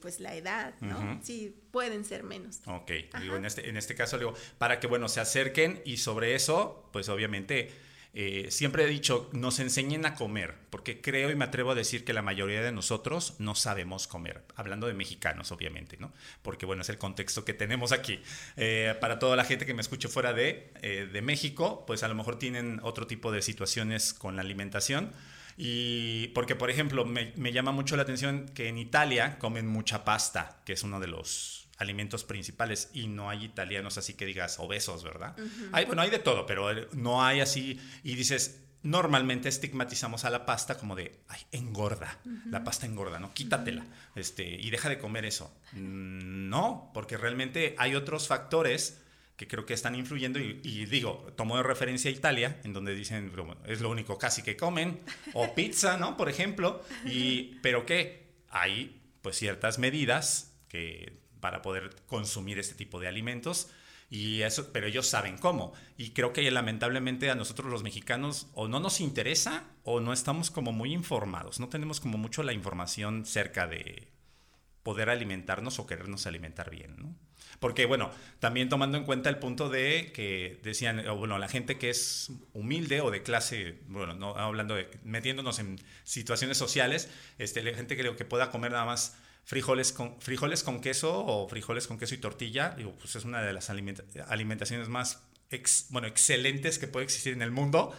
Pues la edad, ¿no? Uh-huh. Sí, pueden ser menos. Ok, digo, en este caso digo, para que, bueno, se acerquen y sobre eso, pues obviamente, siempre he dicho, nos enseñen a comer, porque creo y me atrevo a decir que la mayoría de nosotros no sabemos comer, hablando de mexicanos obviamente, ¿no? Porque bueno, es el contexto que tenemos aquí. Para toda la gente que me escuche fuera de México, pues a lo mejor tienen otro tipo de situaciones con la alimentación. Y porque, por ejemplo, me llama mucho la atención que en Italia comen mucha pasta, que es uno de los alimentos principales, y no hay italianos así que digas obesos, ¿verdad? Uh-huh. Hay de todo, pero no hay así, y dices, normalmente estigmatizamos a la pasta como de, ay, engorda, uh-huh, la pasta engorda, ¿no? Quítatela, uh-huh, y deja de comer eso. No, porque realmente hay otros factores que creo que están influyendo, y digo, tomo de referencia a Italia, en donde dicen, bueno, es lo único casi que comen, o pizza, ¿no? Por ejemplo, pero que hay, pues, ciertas medidas que para poder consumir este tipo de alimentos, y eso, pero ellos saben cómo, y creo que lamentablemente a nosotros los mexicanos o no nos interesa o no estamos como muy informados, no tenemos como mucho la información cerca de poder alimentarnos o querernos alimentar bien, ¿no? Porque bueno, también tomando en cuenta el punto de que decían, bueno, la gente que es humilde o de clase, bueno, no hablando de, metiéndonos en situaciones sociales, la gente que pueda comer nada más frijoles con queso o frijoles con queso y tortilla, digo, pues es una de las alimentaciones más excelentes que puede existir en el mundo,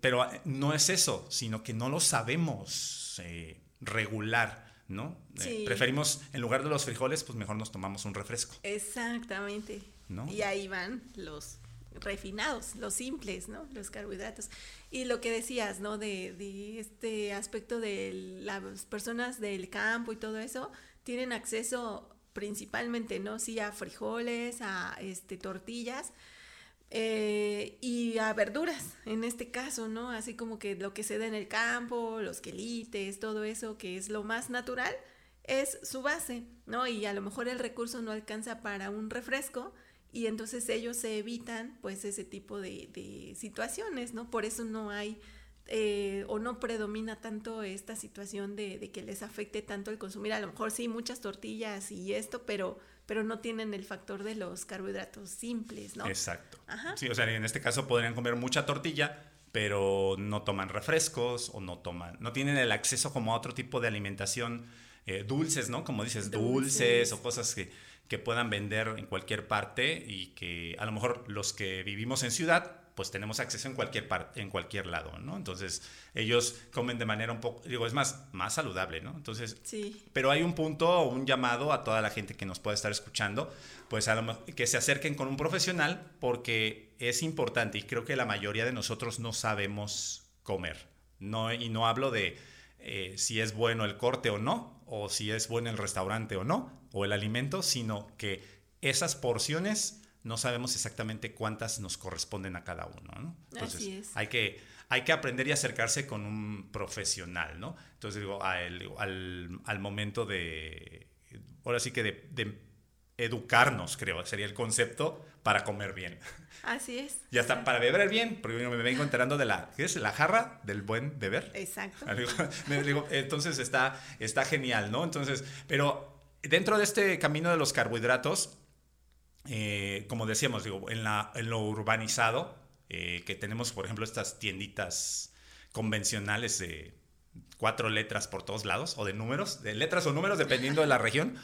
pero no es eso, sino que no lo sabemos regular, ¿no? Sí. Preferimos, en lugar de los frijoles, pues mejor nos tomamos un refresco. Exactamente, ¿no? Y ahí van los refinados, los simples, ¿no? Los carbohidratos. Y lo que decías, ¿no? De este aspecto de las personas del campo y todo eso, tienen acceso principalmente, ¿no? Sí, a frijoles, a tortillas y a verduras, en este caso, ¿no? Así como que lo que se da en el campo, los quelites, todo eso que es lo más natural, es su base, ¿no? Y a lo mejor el recurso no alcanza para un refresco, y entonces ellos se evitan pues ese tipo de situaciones, ¿no? Por eso no hay o no predomina tanto esta situación de que les afecte tanto el consumir, a lo mejor sí, muchas tortillas y esto, pero no tienen el factor de los carbohidratos simples, ¿no? Exacto. Ajá. Sí, o sea, en este caso podrían comer mucha tortilla, pero no toman refrescos o no tienen el acceso como a otro tipo de alimentación, dulces, ¿no? Como dices, dulces o cosas que puedan vender en cualquier parte, y que a lo mejor los que vivimos en ciudad pues tenemos acceso en cualquier parte, en cualquier lado, ¿no? Entonces ellos comen de manera un poco, digo, es más saludable, ¿no? Entonces, sí. Pero hay un punto, un llamado a toda la gente que nos pueda estar escuchando, pues a lo, que se acerquen con un profesional, porque es importante y creo que la mayoría de nosotros no sabemos comer, no, y no hablo de si es bueno el corte o no, o si es bueno el restaurante o no, o el alimento, sino que esas porciones no sabemos exactamente cuántas nos corresponden a cada uno, ¿no? Entonces, así es. Hay que aprender y acercarse con un profesional, ¿no? Entonces digo, al momento de, ahora sí que de educarnos, creo, sería el concepto para comer bien. Así es. Y hasta para beber bien, porque yo me vengo enterando de la jarra del buen beber. Exacto. Entonces está genial, ¿no? Entonces, pero dentro de este camino de los carbohidratos, como decíamos, digo, en lo urbanizado, que tenemos, por ejemplo, estas tienditas convencionales de 4 letras por todos lados, o de números, de letras o números, dependiendo de la región,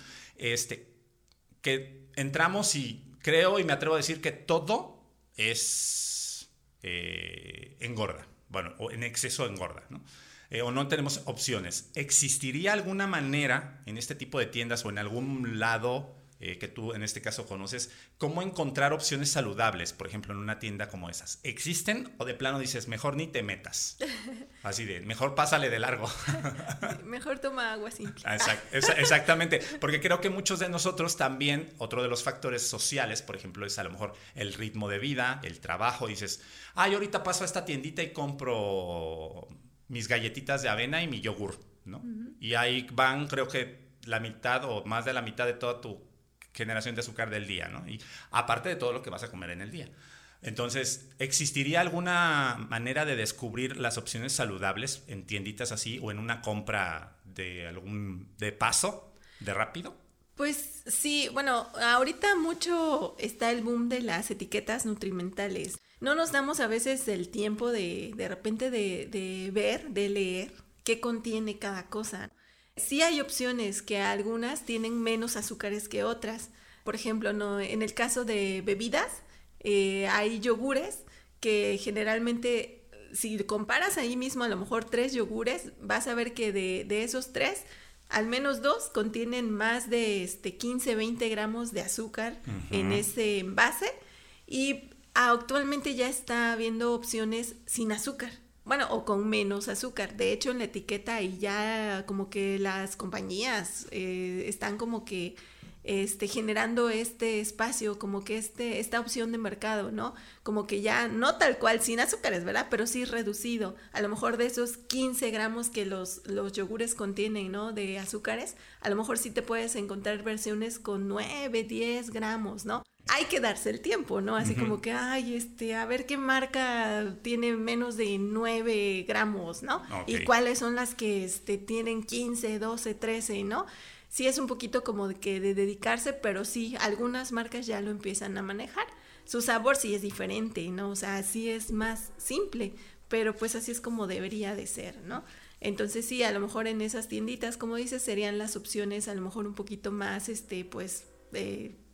que entramos y creo y me atrevo a decir que todo es engorda, bueno, o en exceso engorda, ¿no? O no tenemos opciones. ¿Existiría alguna manera en este tipo de tiendas o en algún lado que tú en este caso conoces, cómo encontrar opciones saludables, por ejemplo, en una tienda como esas? ¿Existen o de plano dices, mejor ni te metas? Así de, mejor pásale de largo. Mejor toma agua simple. Exactamente, porque creo que muchos de nosotros también, otro de los factores sociales, por ejemplo, es a lo mejor el ritmo de vida, el trabajo, dices, ay, ahorita paso a esta tiendita y compro mis galletitas de avena y mi yogur, ¿no? Uh-huh. Y ahí van, creo que la mitad o más de la mitad de toda tu generación de azúcar del día, ¿no? Y aparte de todo lo que vas a comer en el día. Entonces, ¿existiría alguna manera de descubrir las opciones saludables en tienditas así o en una compra de paso, de rápido? Pues sí, bueno, ahorita mucho está el boom de las etiquetas nutrimentales. No nos damos a veces el tiempo de repente de ver, de leer qué contiene cada cosa. Sí hay opciones que algunas tienen menos azúcares que otras. Por ejemplo, ¿no? En el caso de bebidas, hay yogures que generalmente, si comparas ahí mismo a lo mejor 3 yogures, vas a ver que de esos 3, al menos 2 contienen más de 15, 20 gramos de azúcar uh-huh. en ese envase. Y actualmente ya está habiendo opciones sin azúcar. Bueno, o con menos azúcar. De hecho, en la etiqueta y ya como que las compañías están como que generando espacio, como que esta opción de mercado, ¿no? Como que ya no tal cual sin azúcares, ¿verdad? Pero sí reducido. A lo mejor de esos 15 gramos que los yogures contienen, ¿no? De azúcares, a lo mejor sí te puedes encontrar versiones con 9, 10 gramos, ¿no? Hay que darse el tiempo, ¿no? Así uh-huh. como que, a ver qué marca tiene menos de 9 gramos, ¿no? Okay. Y cuáles son las que tienen 15, 12, 13, ¿no? Sí es un poquito como que de dedicarse, pero sí, algunas marcas ya lo empiezan a manejar. Su sabor sí es diferente, ¿no? O sea, sí es más simple, pero pues así es como debería de ser, ¿no? Entonces sí, a lo mejor en esas tienditas, como dices, serían las opciones a lo mejor un poquito más,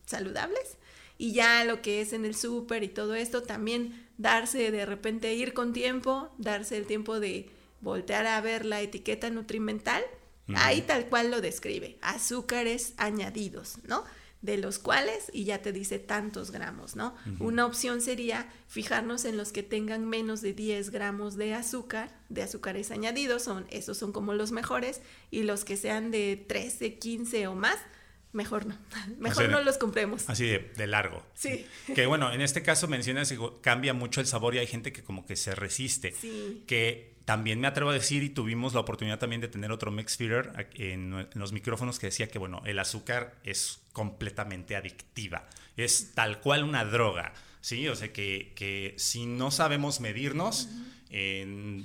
saludables. Y ya lo que es en el súper y todo esto, también darse de repente, ir con tiempo, darse el tiempo de voltear a ver la etiqueta nutrimental, uh-huh. ahí tal cual lo describe, azúcares añadidos, ¿no? De los cuales, y ya te dice tantos gramos, ¿no? Uh-huh. Una opción sería fijarnos en los que tengan menos de 10 gramos de azúcar, de azúcares añadidos, esos son como los mejores, y los que sean de 13, 15 o más, mejor no los compremos. Así de largo. Sí. Que bueno, en este caso mencionas que cambia mucho el sabor y hay gente que como que se resiste. Sí. Que también me atrevo a decir, y tuvimos la oportunidad también de tener otro Mexfeeder en los micrófonos que decía que bueno, el azúcar es completamente adictiva. Es tal cual una droga, ¿sí? O sea que si no sabemos medirnos, uh-huh.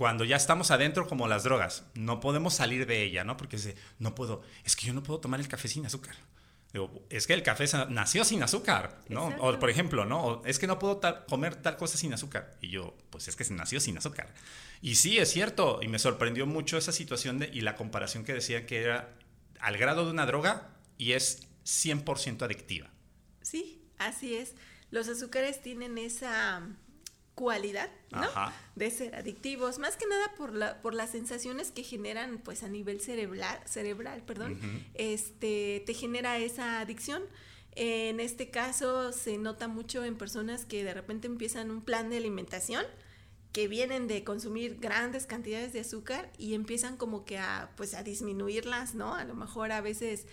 Cuando ya estamos adentro, como las drogas, no podemos salir de ella, ¿no? Porque es que yo no puedo tomar el café sin azúcar. Digo, es que el café nació sin azúcar, ¿no? Exacto. O por ejemplo, ¿no? O es que no puedo comer tal cosa sin azúcar. Y yo, pues es que se nació sin azúcar. Y sí, es cierto. Y me sorprendió mucho esa situación y la comparación que decían que era al grado de una droga y es 100% adictiva. Sí, así es. Los azúcares tienen esa cualidad, ¿no? Ajá. De ser adictivos, más que nada por las sensaciones que generan, pues a nivel cerebral, uh-huh. Te genera esa adicción. En este caso se nota mucho en personas que de repente empiezan un plan de alimentación, que vienen de consumir grandes cantidades de azúcar y empiezan como que a disminuirlas, ¿no? A lo mejor a veces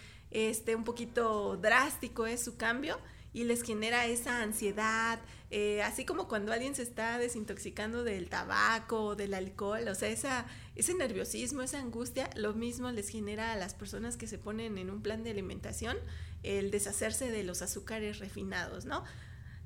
un poquito drástico es su cambio y les genera esa ansiedad, así como cuando alguien se está desintoxicando del tabaco o del alcohol, o sea, ese nerviosismo, esa angustia, lo mismo les genera a las personas que se ponen en un plan de alimentación el deshacerse de los azúcares refinados, ¿no?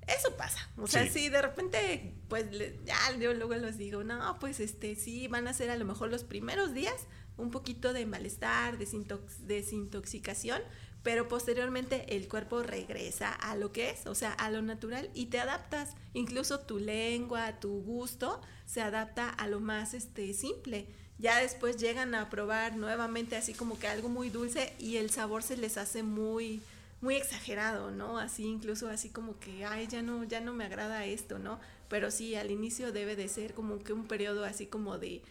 Eso pasa, o sea, sí. Si de repente, pues, ya yo luego les digo, no, pues, sí, van a ser a lo mejor los primeros días un poquito de malestar, desintoxicación, pero posteriormente el cuerpo regresa a lo que es, o sea, a lo natural, y te adaptas, incluso tu lengua, tu gusto, se adapta a lo más, simple. Ya después llegan a probar nuevamente así como que algo muy dulce y el sabor se les hace muy... muy exagerado, ¿no? Así incluso así como que, ay, ya no me agrada esto, ¿no? Pero sí, al inicio debe de ser como que un periodo así como de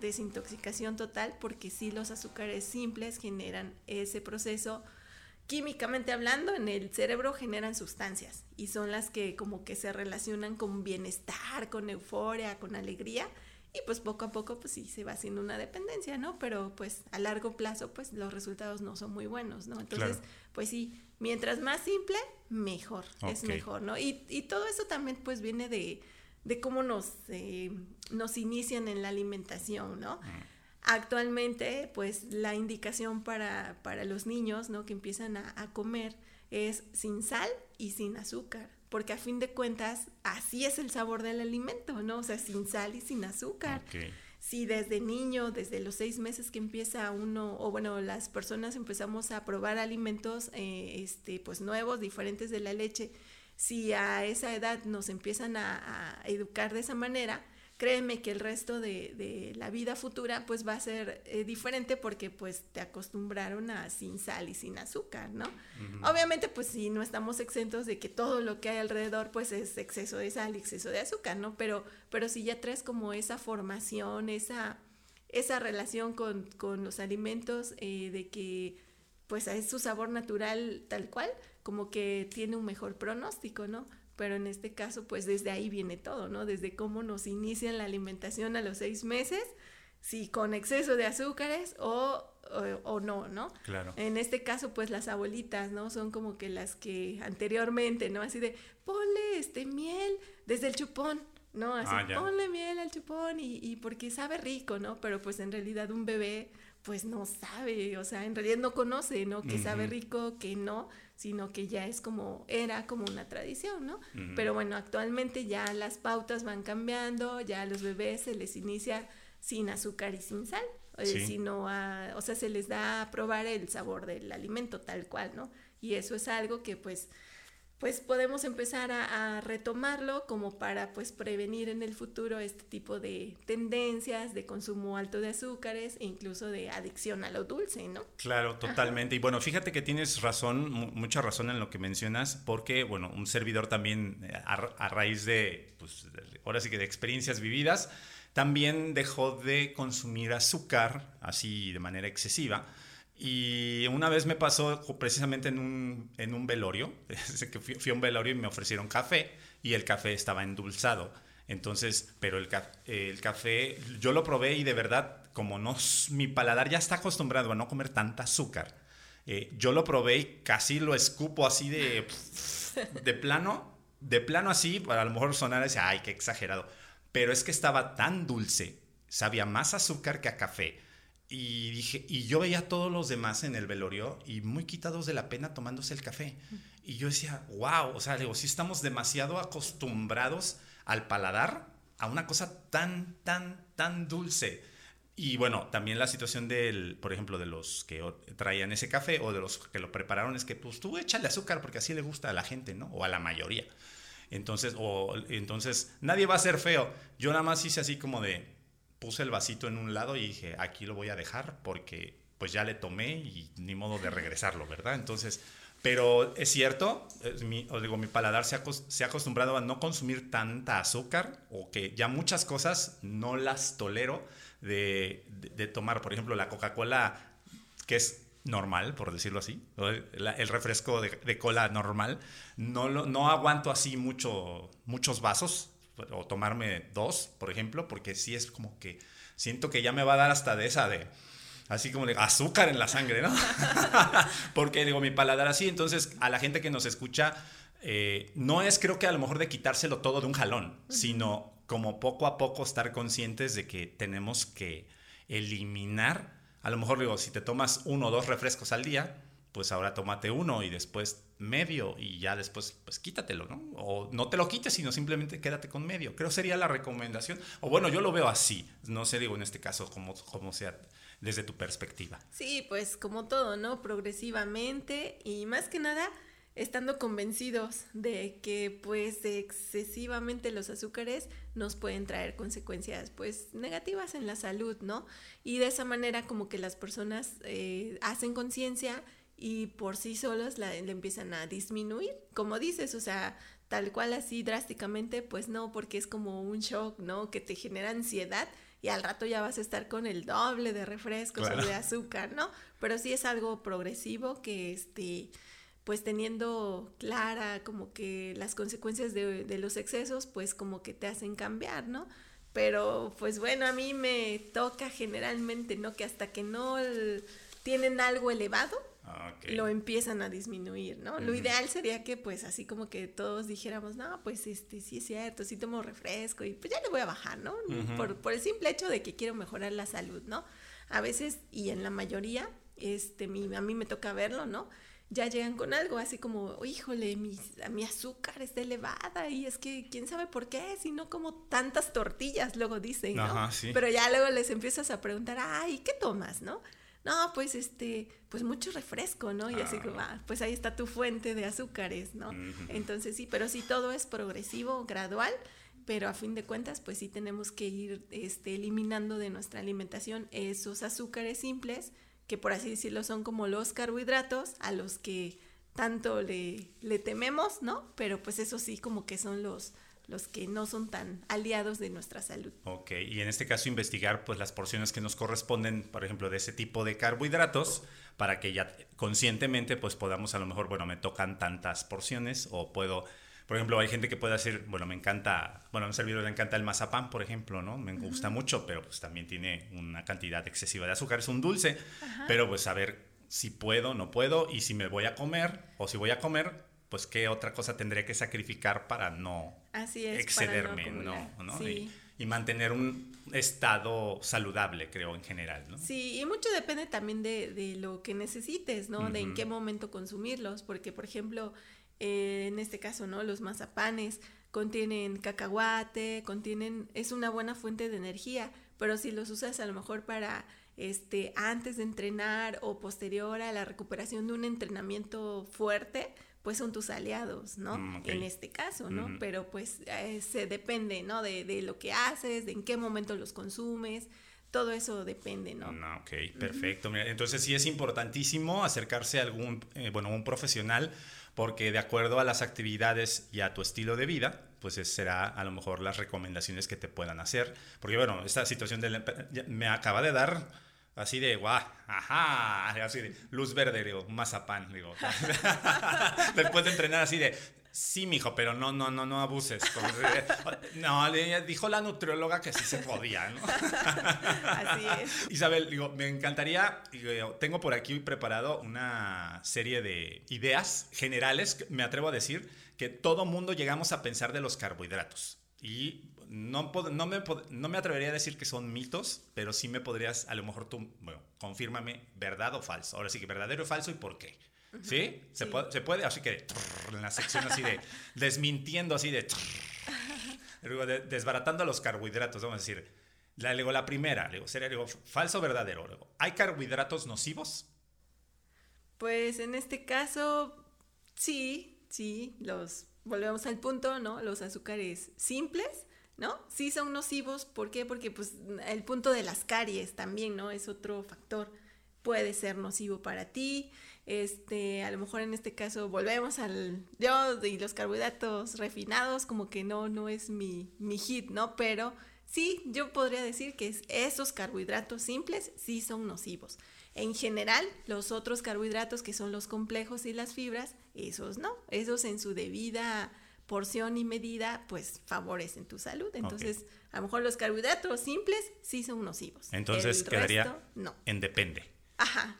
desintoxicación total, porque sí, los azúcares simples generan ese proceso, químicamente hablando, en el cerebro generan sustancias y son las que como que se relacionan con bienestar, con euforia, con alegría, y pues poco a poco pues sí se va haciendo una dependencia, ¿no? Pero pues a largo plazo pues los resultados no son muy buenos, ¿no? Entonces, claro. Pues sí, mientras más simple, mejor, okay. Es mejor, ¿no? Y todo eso también pues viene de cómo nos inician en la alimentación, ¿no? Actualmente pues la indicación para los niños, ¿no? Que empiezan a comer es sin sal y sin azúcar. Porque a fin de cuentas, así es el sabor del alimento, ¿no? O sea, sin sal y sin azúcar. Okay. Si desde niño, desde los 6 meses que empieza uno, o bueno, las personas empezamos a probar alimentos pues nuevos, diferentes de la leche, si a esa edad nos empiezan a educar de esa manera, créeme que el resto de la vida futura pues va a ser diferente, porque pues te acostumbraron a sin sal y sin azúcar, ¿no? Uh-huh. Obviamente pues sí, no estamos exentos de que todo lo que hay alrededor pues es exceso de sal y exceso de azúcar, ¿no? Pero si ya traes como esa formación, esa relación con los alimentos, de que pues es su sabor natural tal cual, como que tiene un mejor pronóstico, ¿no? Pero en este caso, pues desde ahí viene todo, ¿no? Desde cómo nos inician la alimentación a los 6 meses, si con exceso de azúcares o no, ¿no? Claro. En este caso, pues las abuelitas, ¿no? Son como que las que anteriormente, ¿no? Así de, ponle miel desde el chupón, ¿no? Así, ponle miel al chupón y porque sabe rico, ¿no? Pero pues en realidad un bebé, pues no sabe, o sea, en realidad no conoce, ¿no? Que uh-huh. Sabe rico, que no, sino que ya es era como una tradición, ¿no? Uh-huh. Pero bueno, actualmente ya las pautas van cambiando, ya a los bebés se les inicia sin azúcar y sin sal, sí. Sino o sea, se les da a probar el sabor del alimento tal cual, ¿no? Y eso es algo que pues podemos empezar a retomarlo como para pues prevenir en el futuro este tipo de tendencias de consumo alto de azúcares e incluso de adicción a lo dulce, ¿no? Claro, totalmente. Ajá. Y bueno, fíjate que tienes razón, mucha razón en lo que mencionas, porque bueno, un servidor también a raíz de, pues ahora sí que de experiencias vividas, también dejó de consumir azúcar así de manera excesiva. Y una vez me pasó precisamente en un velorio, que fui a un velorio y me ofrecieron café y el café estaba endulzado. Entonces, pero el café yo lo probé y de verdad, como no, mi paladar ya está acostumbrado a no comer tanta azúcar, yo lo probé y casi lo escupo así de plano así, para a lo mejor sonar así, ay, qué exagerado. Pero es que estaba tan dulce, sabía más azúcar que a café. Y dije, y yo veía a todos los demás en el velorio y muy quitados de la pena tomándose el café. Y yo decía, wow, o sea, digo, sí estamos demasiado acostumbrados al paladar a una cosa tan dulce. Y bueno, también la situación por ejemplo, de los que traían ese café o de los que lo prepararon es que, pues tú échale azúcar porque así le gusta a la gente, ¿no? O a la mayoría. Entonces, nadie va a ser feo. Yo nada más hice así como puse el vasito en un lado y dije, aquí lo voy a dejar porque pues ya le tomé y ni modo de regresarlo, ¿verdad? Entonces, Pero es cierto, mi paladar se ha acostumbrado a no consumir tanta azúcar, o que ya muchas cosas no las tolero de tomar. Por ejemplo, la Coca-Cola, que es normal, por decirlo así, el refresco de cola normal, no aguanto así muchos vasos, o tomarme 2, por ejemplo, porque sí es como que siento que ya me va a dar hasta de esa de... Así como azúcar en la sangre, ¿no? Porque mi paladar así. Entonces, a la gente que nos escucha, no es, creo que a lo mejor, de quitárselo todo de un jalón, sino como poco a poco estar conscientes de que tenemos que eliminar. A lo mejor, si te tomas 1 o 2 refrescos al día, pues ahora tómate 1 y después medio, y ya después, pues quítatelo, ¿no? O no te lo quites, sino simplemente quédate con medio. Creo sería la recomendación. O bueno, yo lo veo así. No sé, en este caso, cómo sea... desde tu perspectiva. Sí, pues como todo, ¿no? Progresivamente, y más que nada estando convencidos de que pues excesivamente los azúcares nos pueden traer consecuencias pues negativas en la salud, ¿no? Y de esa manera como que las personas hacen conciencia y por sí solos la empiezan a disminuir, como dices, o sea, tal cual así drásticamente, pues no, porque es como un shock, ¿no? Que te genera ansiedad. Y al rato ya vas a estar con el doble de refrescos, claro, o de azúcar, ¿no? Pero sí es algo progresivo que, pues teniendo clara como que las consecuencias de los excesos, pues como que te hacen cambiar, ¿no? Pero pues bueno, a mí me toca generalmente, ¿no? Que hasta que no tienen algo elevado, okay, lo empiezan a disminuir, ¿no? Uh-huh. Lo ideal sería que pues así como que todos dijéramos, no, pues sí es cierto, sí tomo refresco y pues ya le voy a bajar, ¿no? Uh-huh. Por el simple hecho de que quiero mejorar la salud, ¿no? A veces, y en la mayoría, a mí me toca verlo, ¿no? Ya llegan con algo así como, híjole, mi azúcar está elevada y es que quién sabe por qué, si no como tantas tortillas, luego dicen, ¿no? Ajá, sí. Pero ya luego les empiezas a preguntar, ay, ¿qué tomas, no? No, pues pues mucho refresco, ¿no? Y así como, pues ahí está tu fuente de azúcares, ¿no? Uh-huh. Entonces sí, pero sí todo es progresivo, gradual, pero a fin de cuentas, pues sí tenemos que ir eliminando de nuestra alimentación esos azúcares simples, que por así decirlo son como los carbohidratos, a los que tanto le tememos, ¿no? Pero pues eso sí como que son los que no son tan aliados de nuestra salud. Ok, y en este caso investigar pues las porciones que nos corresponden, por ejemplo, de ese tipo de carbohidratos, para que ya conscientemente pues podamos, a lo mejor, bueno, me tocan tantas porciones, o puedo, por ejemplo, hay gente que puede hacer, a un servidor le encanta el mazapán, por ejemplo, ¿no? Me gusta mucho, pero pues también tiene una cantidad excesiva de azúcar, es un dulce, ajá, pero pues a ver si puedo, no puedo, y si me voy a comer, o si voy a comer, pues qué otra cosa tendría que sacrificar para no... Así es, excederme, ¿no? Sí. Y mantener un estado saludable, creo, en general, ¿no? Sí, y mucho depende también de lo que necesites, ¿no? Uh-huh. De en qué momento consumirlos, porque, por ejemplo, en este caso, ¿no? Los mazapanes contienen cacahuate, es una buena fuente de energía, pero si los usas a lo mejor para... antes de entrenar o posterior a la recuperación de un entrenamiento fuerte, pues son tus aliados, ¿no? Okay. En este caso, ¿no? Uh-huh. Pero pues se depende, ¿no? De lo que haces, de en qué momento los consumes, todo eso depende, ¿no? No, ok, perfecto. Uh-huh. Mira, entonces sí es importantísimo acercarse a un profesional, porque de acuerdo a las actividades y a tu estilo de vida, pues será a lo mejor las recomendaciones que te puedan hacer. Porque bueno, esta situación me acaba de dar... Así de, guau, ajá, así de, luz verde, digo, mazapán, digo. Después de entrenar así de, sí, mijo, pero no abuses. No, le dijo la nutrióloga que sí se podía, ¿no? Así es. Isabel, digo, me encantaría, tengo por aquí preparado una serie de ideas generales, me atrevo a decir, que todo mundo llegamos a pensar de los carbohidratos. Y... No me atrevería a decir que son mitos, pero sí me podrías, a lo mejor tú, bueno, confírmame, ¿verdad o falso? Ahora sí que verdadero o falso y por qué. Uh-huh. ¿Sí? ¿Se puede? Así que en la sección así de desmintiendo, así de desbaratando los carbohidratos, vamos a decir. La primera, sería falso o verdadero. Luego, ¿hay carbohidratos nocivos? Pues en este caso, sí, volvemos al punto, ¿no? Los azúcares simples, ¿no? Sí son nocivos, ¿por qué? Porque pues el punto de las caries también, ¿no? Es otro factor, puede ser nocivo para ti. A lo mejor en este caso volvemos al yo y los carbohidratos refinados, como que no es mi hit, ¿no? Pero sí, yo podría decir que esos carbohidratos simples sí son nocivos. En general, los otros carbohidratos que son los complejos y las fibras, esos no, esos en su debida porción y medida, pues favorecen tu salud. Entonces, okay, a lo mejor los carbohidratos simples sí son nocivos. Entonces quedaría no, en depende. Ajá.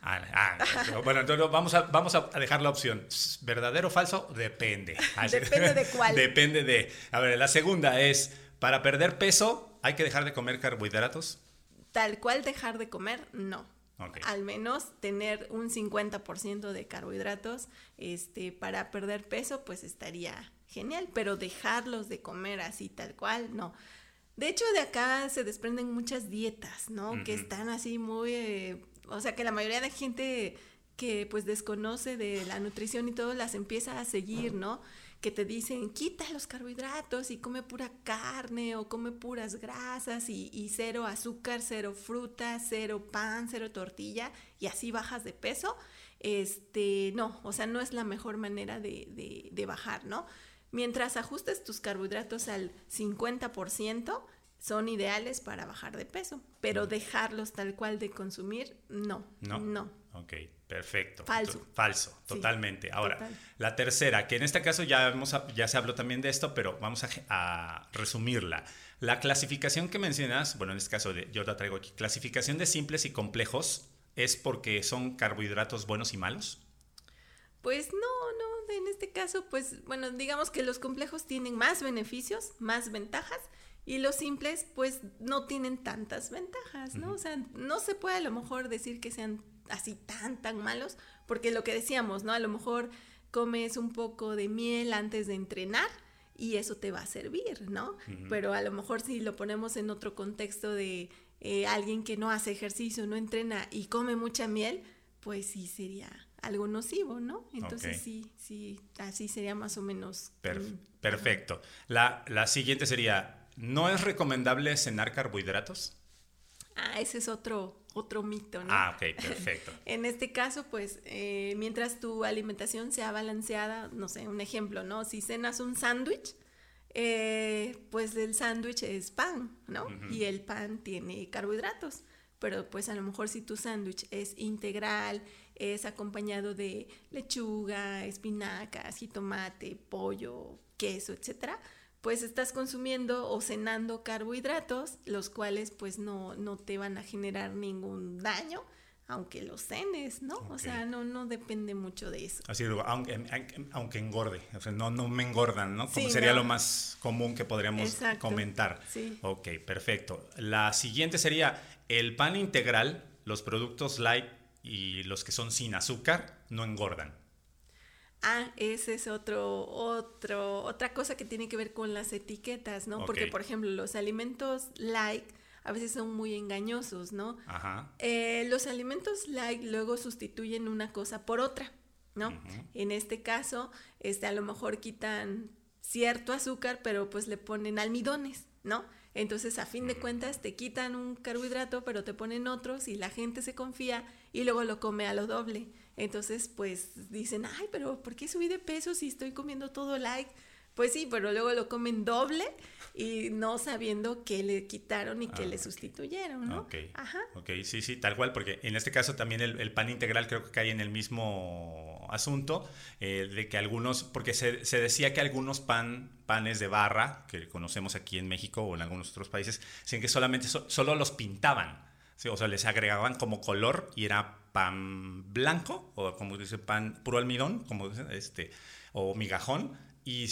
Bueno, entonces vamos a dejar la opción. ¿Verdadero o falso? Depende. ¿Depende de cuál? Depende de... A ver, la segunda es, ¿para perder peso hay que dejar de comer carbohidratos? Tal cual dejar de comer, no. Okay. Al menos tener un 50% de carbohidratos para perder peso, pues estaría genial, pero dejarlos de comer así tal cual, no. De hecho, de acá se desprenden muchas dietas, ¿no? Uh-huh. Que están así muy... o sea, que la mayoría de gente que pues desconoce de la nutrición y todo, las empieza a seguir, ¿no? Que te dicen, quita los carbohidratos y come pura carne o come puras grasas y cero azúcar, cero fruta, cero pan, cero tortilla, y así bajas de peso. No, o sea, no es la mejor manera de bajar, ¿no? Mientras ajustes tus carbohidratos al 50%, son ideales para bajar de peso, pero dejarlos tal cual de consumir, no. Ok, perfecto. Falso, totalmente. Sí, ahora, la tercera, que en este caso ya se habló también de esto, pero vamos a resumirla. La clasificación que mencionas, bueno, en este caso yo la traigo aquí, clasificación de simples y complejos, ¿es porque son carbohidratos buenos y malos? Pues no, en este caso, pues, bueno, digamos que los complejos tienen más beneficios, más ventajas, y los simples, pues, no tienen tantas ventajas, ¿no? Uh-huh. O sea, no se puede a lo mejor decir que sean así tan malos, porque lo que decíamos, ¿no? A lo mejor comes un poco de miel antes de entrenar y eso te va a servir, ¿no? Uh-huh. Pero a lo mejor si lo ponemos en otro contexto de alguien que no hace ejercicio, no entrena y come mucha miel, pues sí sería algo nocivo, ¿no? Entonces sí, así sería más o menos. Perfecto. La siguiente sería, ¿no es recomendable cenar carbohidratos? Ah, ese es otro mito, ¿no? Ah, ok, perfecto. En este caso, pues, mientras tu alimentación sea balanceada, no sé, un ejemplo, ¿no? Si cenas un sándwich, pues el sándwich es pan, ¿no? Uh-huh. Y el pan tiene carbohidratos, pero pues a lo mejor si tu sándwich es integral, es acompañado de lechuga, espinacas, jitomate, pollo, queso, etcétera, pues estás consumiendo o cenando carbohidratos, los cuales pues no te van a generar ningún daño, aunque los cenes, ¿no? Okay. O sea, no depende mucho de eso. Así digo, aunque engorde, o sea, no me engordan, ¿no? Como sí, sería lo más común que podríamos comentar. Sí. Ok, perfecto. La siguiente sería, el pan integral, los productos light y los que son sin azúcar no engordan. Ah, ese es otra cosa que tiene que ver con las etiquetas, ¿no? Okay. Porque, por ejemplo, los alimentos light a veces son muy engañosos, ¿no? Ajá. Los alimentos light luego sustituyen una cosa por otra, ¿no? Uh-huh. En este caso, a lo mejor quitan cierto azúcar, pero pues le ponen almidones, ¿no? Entonces, a fin de cuentas, te quitan un carbohidrato, pero te ponen otros y la gente se confía y luego lo come a lo doble. Entonces, pues, dicen, ay, pero ¿por qué subí de peso si estoy comiendo todo light? Pues sí, pero luego lo comen doble y no sabiendo qué le quitaron y qué le sustituyeron, ¿no? Okay. Ajá. Ok, sí, tal cual, porque en este caso también el pan integral creo que cae en el mismo asunto, de que algunos, porque se decía que algunos panes de barra, que conocemos aquí en México o en algunos otros países, sin que solamente solo los pintaban, ¿sí? O sea, les agregaban como color y era pan blanco, o como dice, pan puro almidón, como dicen, o migajón, y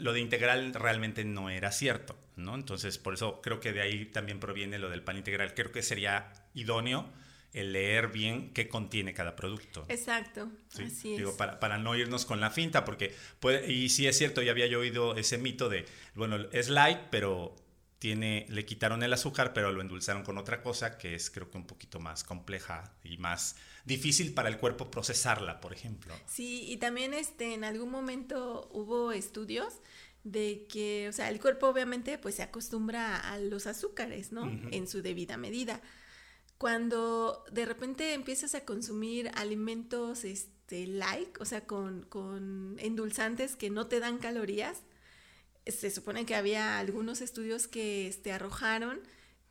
lo de integral realmente no era cierto, ¿no? Entonces, por eso creo que de ahí también proviene lo del pan integral. Creo que sería idóneo el leer bien qué contiene cada producto. Exacto, ¿sí? Así es. Digo, para no irnos con la finta, porque y sí es cierto, ya había yo oído ese mito de, bueno, es light, pero le quitaron el azúcar, pero lo endulzaron con otra cosa que es creo que un poquito más compleja y más difícil para el cuerpo procesarla, por ejemplo. Sí, y también en algún momento hubo estudios de que, o sea, el cuerpo obviamente pues se acostumbra a los azúcares, ¿no? Uh-huh. En su debida medida. cuando de repente empiezas a consumir alimentos light, o sea, con endulzantes que no te dan calorías, se supone que había algunos estudios que arrojaron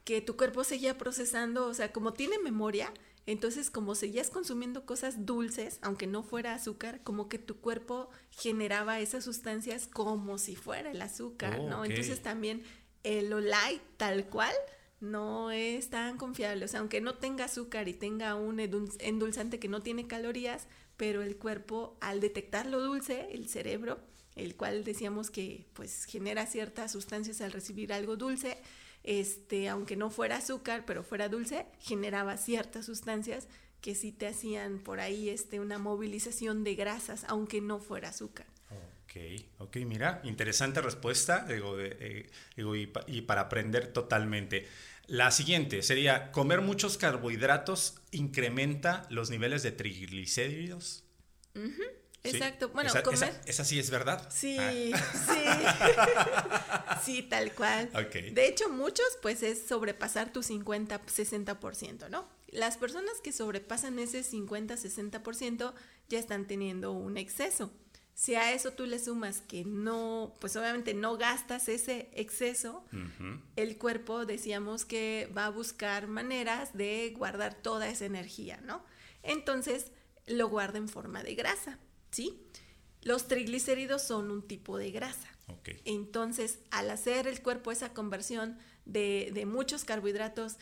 que tu cuerpo seguía procesando, o sea, como tiene memoria, entonces como seguías consumiendo cosas dulces, aunque no fuera azúcar, como que tu cuerpo generaba esas sustancias como si fuera el azúcar, ¿no? Okay. Entonces también lo light tal cual no es tan confiable, o sea, aunque no tenga azúcar y tenga un endulzante que no tiene calorías, pero el cuerpo al detectar lo dulce, el cerebro, el cual decíamos que pues genera ciertas sustancias al recibir algo dulce, aunque no fuera azúcar, pero fuera dulce, generaba ciertas sustancias que sí te hacían por ahí una movilización de grasas, aunque no fuera azúcar. Ok, mira, interesante respuesta, y para aprender totalmente. La siguiente sería, ¿comer muchos carbohidratos incrementa los niveles de triglicéridos? Ajá. Uh-huh. Sí. Exacto, bueno, esa sí es verdad. Sí, sí, tal cual. Okay. De hecho, muchos, pues, es sobrepasar tu 50-60%, ¿no? Las personas que sobrepasan ese 50-60% ya están teniendo un exceso. Si a eso tú le sumas que no, pues obviamente no gastas ese exceso, uh-huh, el cuerpo decíamos que va a buscar maneras de guardar toda esa energía, ¿no? Entonces, lo guarda en forma de grasa, ¿sí? Los triglicéridos son un tipo de grasa. Okay. Entonces, al hacer el cuerpo esa conversión de muchos carbohidratos,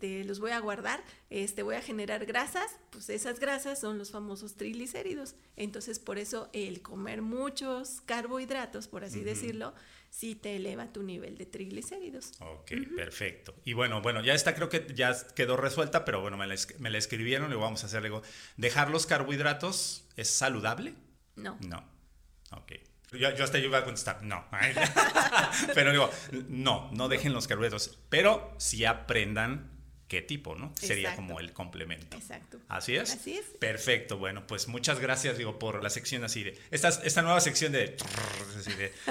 los voy a guardar, voy a generar grasas, pues esas grasas son los famosos triglicéridos. Entonces, por eso el comer muchos carbohidratos, por así, uh-huh, decirlo, sí te eleva tu nivel de triglicéridos. Ok, uh-huh, perfecto. Y bueno, ya está, creo que ya quedó resuelta, pero bueno, me la escribieron y vamos a hacer algo. ¿Dejar los carbohidratos es saludable? No. Ok. Yo hasta yo iba a contestar, no. Pero digo, no dejen los carbohidratos, pero sí aprendan qué tipo, ¿no? Exacto. Sería como el complemento. Exacto. Así es. Perfecto. Bueno, pues muchas gracias, por la sección así de esta nueva sección de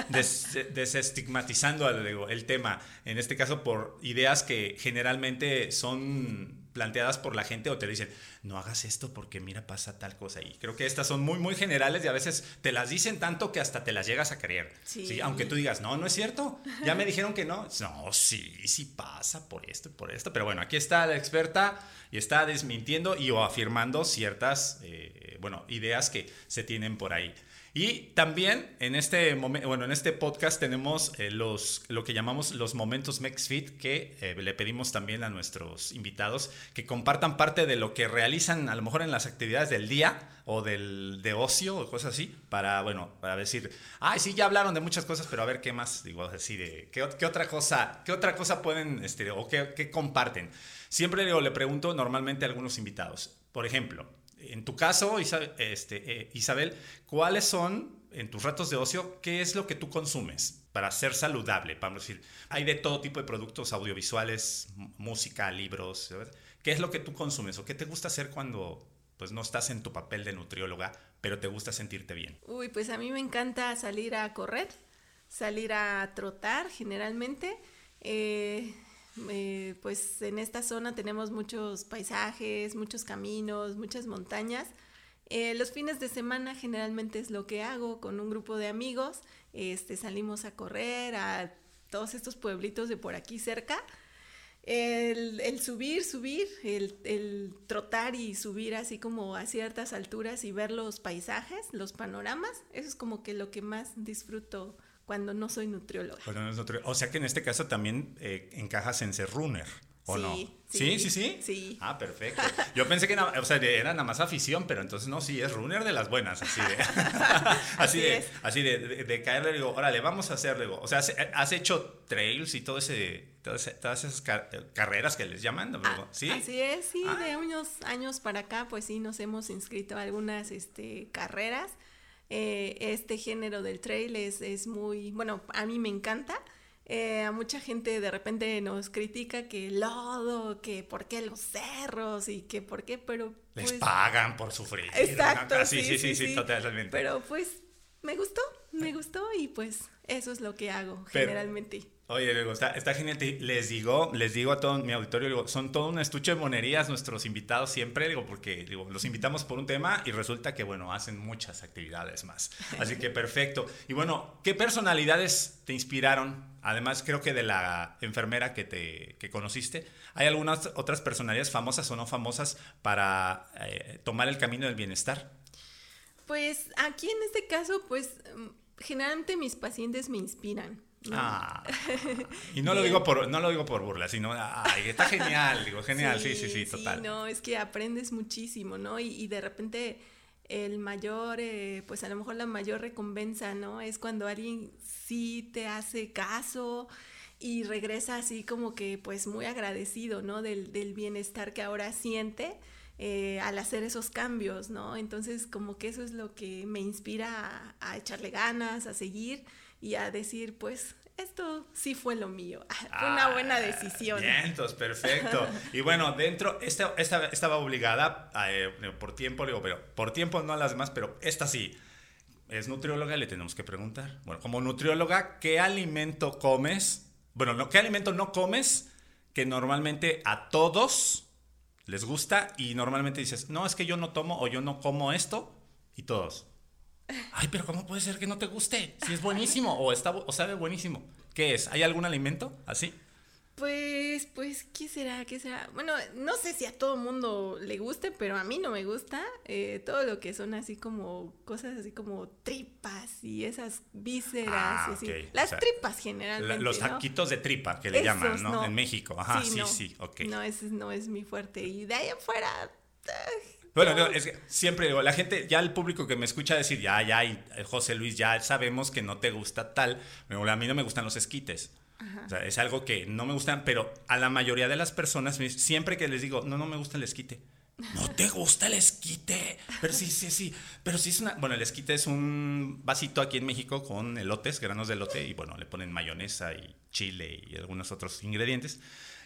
desestigmatizando el tema, en este caso por ideas que generalmente son planteadas por la gente o te dicen, no hagas esto porque mira, pasa tal cosa. Y creo que estas son muy, muy generales y a veces te las dicen tanto que hasta te las llegas a creer. Sí. Aunque tú digas, no es cierto, ya me dijeron que no. No, sí pasa por esto y por esto. Pero bueno, aquí está la experta y está desmintiendo y o afirmando ciertas, ideas que se tienen por ahí. Y también en este momento, en este podcast tenemos lo que llamamos los momentos Mexfit, que le pedimos también a nuestros invitados que compartan parte de lo que realizan a lo mejor en las actividades del día o de ocio o cosas así, para decir, ay, sí, ya hablaron de muchas cosas, pero a ver qué más, así de qué otra cosa pueden, o qué comparten. Siempre le pregunto normalmente a algunos invitados, por ejemplo, en tu caso, Isabel, ¿cuáles son, en tus ratos de ocio, qué es lo que tú consumes para ser saludable? Vamos a decir, hay de todo tipo de productos audiovisuales, música, libros, ¿sabes? ¿Qué es lo que tú consumes o qué te gusta hacer cuando pues no estás en tu papel de nutrióloga, pero te gusta sentirte bien? Uy, pues a mí me encanta salir a correr, salir a trotar generalmente. Pues en esta zona tenemos muchos paisajes, muchos caminos, muchas montañas. Los fines de semana generalmente es lo que hago con un grupo de amigos. Salimos a correr a todos estos pueblitos de por aquí cerca. El subir, el trotar y subir así como a ciertas alturas y ver los paisajes, los panoramas. Eso es como que lo que más disfruto cuando no soy nutrióloga. O sea que en este caso también encajas en ser runner, ¿o sí, no? Sí. Ah, perfecto. Yo pensé que era nada más afición, pero entonces no, sí, es runner de las buenas, así de. así de caerle, órale, vamos a hacer, o sea, has hecho trails y todo todas esas carreras que les llaman, ¿no? ¿Sí? Así es, sí, de unos años para acá, pues sí, nos hemos inscrito a algunas carreras. Este género del trail es muy, a mí me encanta. A mucha gente de repente nos critica que el lodo, que por qué los cerros y que por qué, pero pues, les pagan por sufrir. Exacto, ¿no? Sí, totalmente. Pero pues me gustó y pues eso es lo que hago generalmente. Oye, digo, está genial. Les digo a todo mi auditorio, digo, son todo un estuche de monerías nuestros invitados siempre, digo, porque digo, los invitamos por un tema y resulta que, bueno, hacen muchas actividades más. Así que perfecto. Y bueno, ¿qué personalidades te inspiraron? Además, creo que de la enfermera que conociste, ¿hay algunas otras personalidades famosas o no famosas para tomar el camino del bienestar? Pues aquí en este caso, pues generalmente mis pacientes me inspiran. Ah, y no lo digo por burla, sino ay, está genial, digo, genial, sí, total. Sí, no, es que aprendes muchísimo, ¿no? Y de repente el mayor, pues a lo mejor la mayor recompensa, ¿no? Es cuando alguien sí te hace caso y regresa así como que pues muy agradecido, ¿no? Del bienestar que ahora siente al hacer esos cambios, ¿no? Entonces como que eso es lo que me inspira a echarle ganas, a seguir y a decir, pues, esto sí fue lo mío. Fue una buena decisión. Vientos, perfecto. Y bueno, dentro, esta estaba obligada por tiempo, digo, pero por tiempo no a las demás, pero esta sí. Es nutrióloga y le tenemos que preguntar. Bueno, como nutrióloga, ¿qué alimento comes? Bueno, no, ¿qué alimento no comes que normalmente a todos les gusta y normalmente dices, no, es que yo no tomo o yo no como esto y todos? Ay, pero ¿cómo puede ser que no te guste? Si es buenísimo o sabe buenísimo. ¿Qué es? ¿Hay algún alimento así? Pues, ¿qué será? Bueno, no sé si a todo mundo le guste, pero a mí no me gusta todo lo que son así como cosas así como tripas y esas vísceras. Ah, y así. Okay. Las, o sea, tripas generalmente, los taquitos, ¿no?, de tripa que le esos llaman, ¿no? En México. Ajá, sí, ok. No, ese no es mi fuerte. Y de ahí afuera... Bueno, no, es que siempre digo, la gente, ya el público que me escucha decir, ya, y José Luis, ya sabemos que no te gusta tal. A mí no me gustan los esquites. Ajá. O sea, es algo que no me gustan, pero a la mayoría de las personas, siempre que les digo, no me gusta el esquite. ¿No te gusta el esquite? Pero sí. Pero sí es una... Bueno, el esquite es un vasito aquí en México con elotes, granos de elote, y bueno, le ponen mayonesa y chile y algunos otros ingredientes.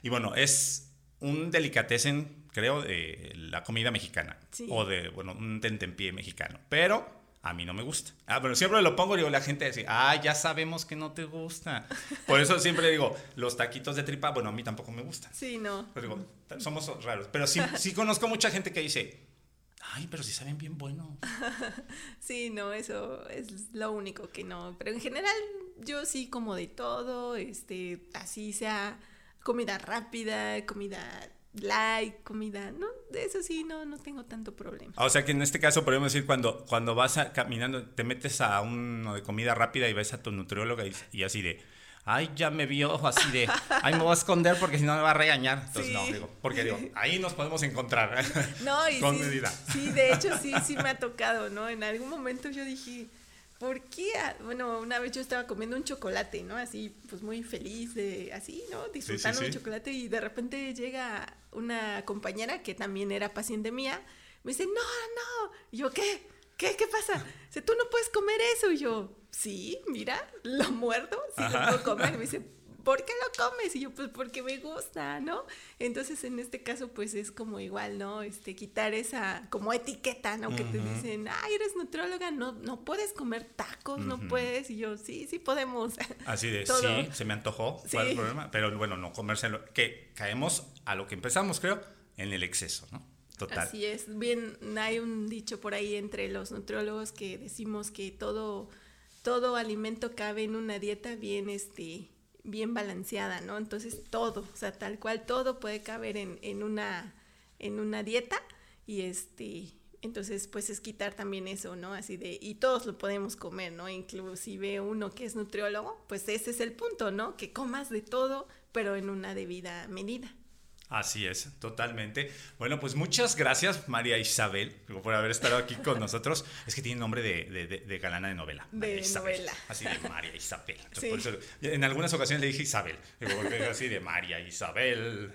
Y bueno, es... un delicatessen, creo, de la comida mexicana. Sí. O de, bueno, un tentempié mexicano. Pero a mí no me gusta. Ah, bueno, siempre lo pongo y digo, la gente dice, ya sabemos que no te gusta. Por eso siempre digo, los taquitos de tripa, bueno, a mí tampoco me gustan. Sí, no. Pero digo, somos raros. Pero sí conozco mucha gente que dice, ay, pero sí saben bien bueno. Sí, no, eso es lo único que no. Pero en general, yo sí como de todo, así sea... comida rápida, comida light, comida... No, de eso sí, no tengo tanto problema. O sea que en este caso podemos decir cuando vas caminando, te metes a uno de comida rápida y ves a tu nutrióloga y así de... Ay, ya me vio así de... Ay, me voy a esconder porque si no me va a regañar. Entonces, sí. No, digo, porque digo, ahí nos podemos encontrar. No, y con sí, medida. Sí, de hecho sí me ha tocado, ¿no? En algún momento yo dije... ¿Por qué? Bueno, una vez yo estaba comiendo un chocolate, ¿no? Así, pues muy feliz, así, ¿no? Disfrutando un chocolate y de repente llega una compañera que también era paciente mía. Me dice, no. Y yo, ¿qué? ¿Qué pasa? Dice, tú no puedes comer eso. Y yo, sí, mira, lo muerdo, sí lo puedo comer. Y me dice, ¿por qué lo comes? Y yo, pues porque me gusta, ¿no? Entonces, en este caso, pues es como igual, ¿no? Quitar esa como etiqueta, ¿no? Que te dicen, eres nutrióloga, no puedes comer tacos, no puedes. Y yo, sí podemos. Así de, todo. Sí, se me antojó, ¿cuál es el problema? Pero bueno, no comérselo, que caemos a lo que empezamos, creo, en el exceso, ¿no? Total. Así es, bien, hay un dicho por ahí entre los nutriólogos que decimos que todo alimento cabe en una dieta bien, bien balanceada, ¿no? Entonces todo, o sea, tal cual todo puede caber en una dieta y entonces pues es quitar también eso, ¿no? Así de, y todos lo podemos comer, ¿no? Inclusive uno que es nutriólogo, pues ese es el punto, ¿no? Que comas de todo, pero en una debida medida. Así es, totalmente. Bueno, pues muchas gracias, María Isabel, por haber estado aquí con nosotros. Es que tiene nombre de galana de novela. María de Isabel. Novela. Así de María Isabel. Entonces, sí. Por eso, en algunas ocasiones le dije Isabel, porque es así de María Isabel.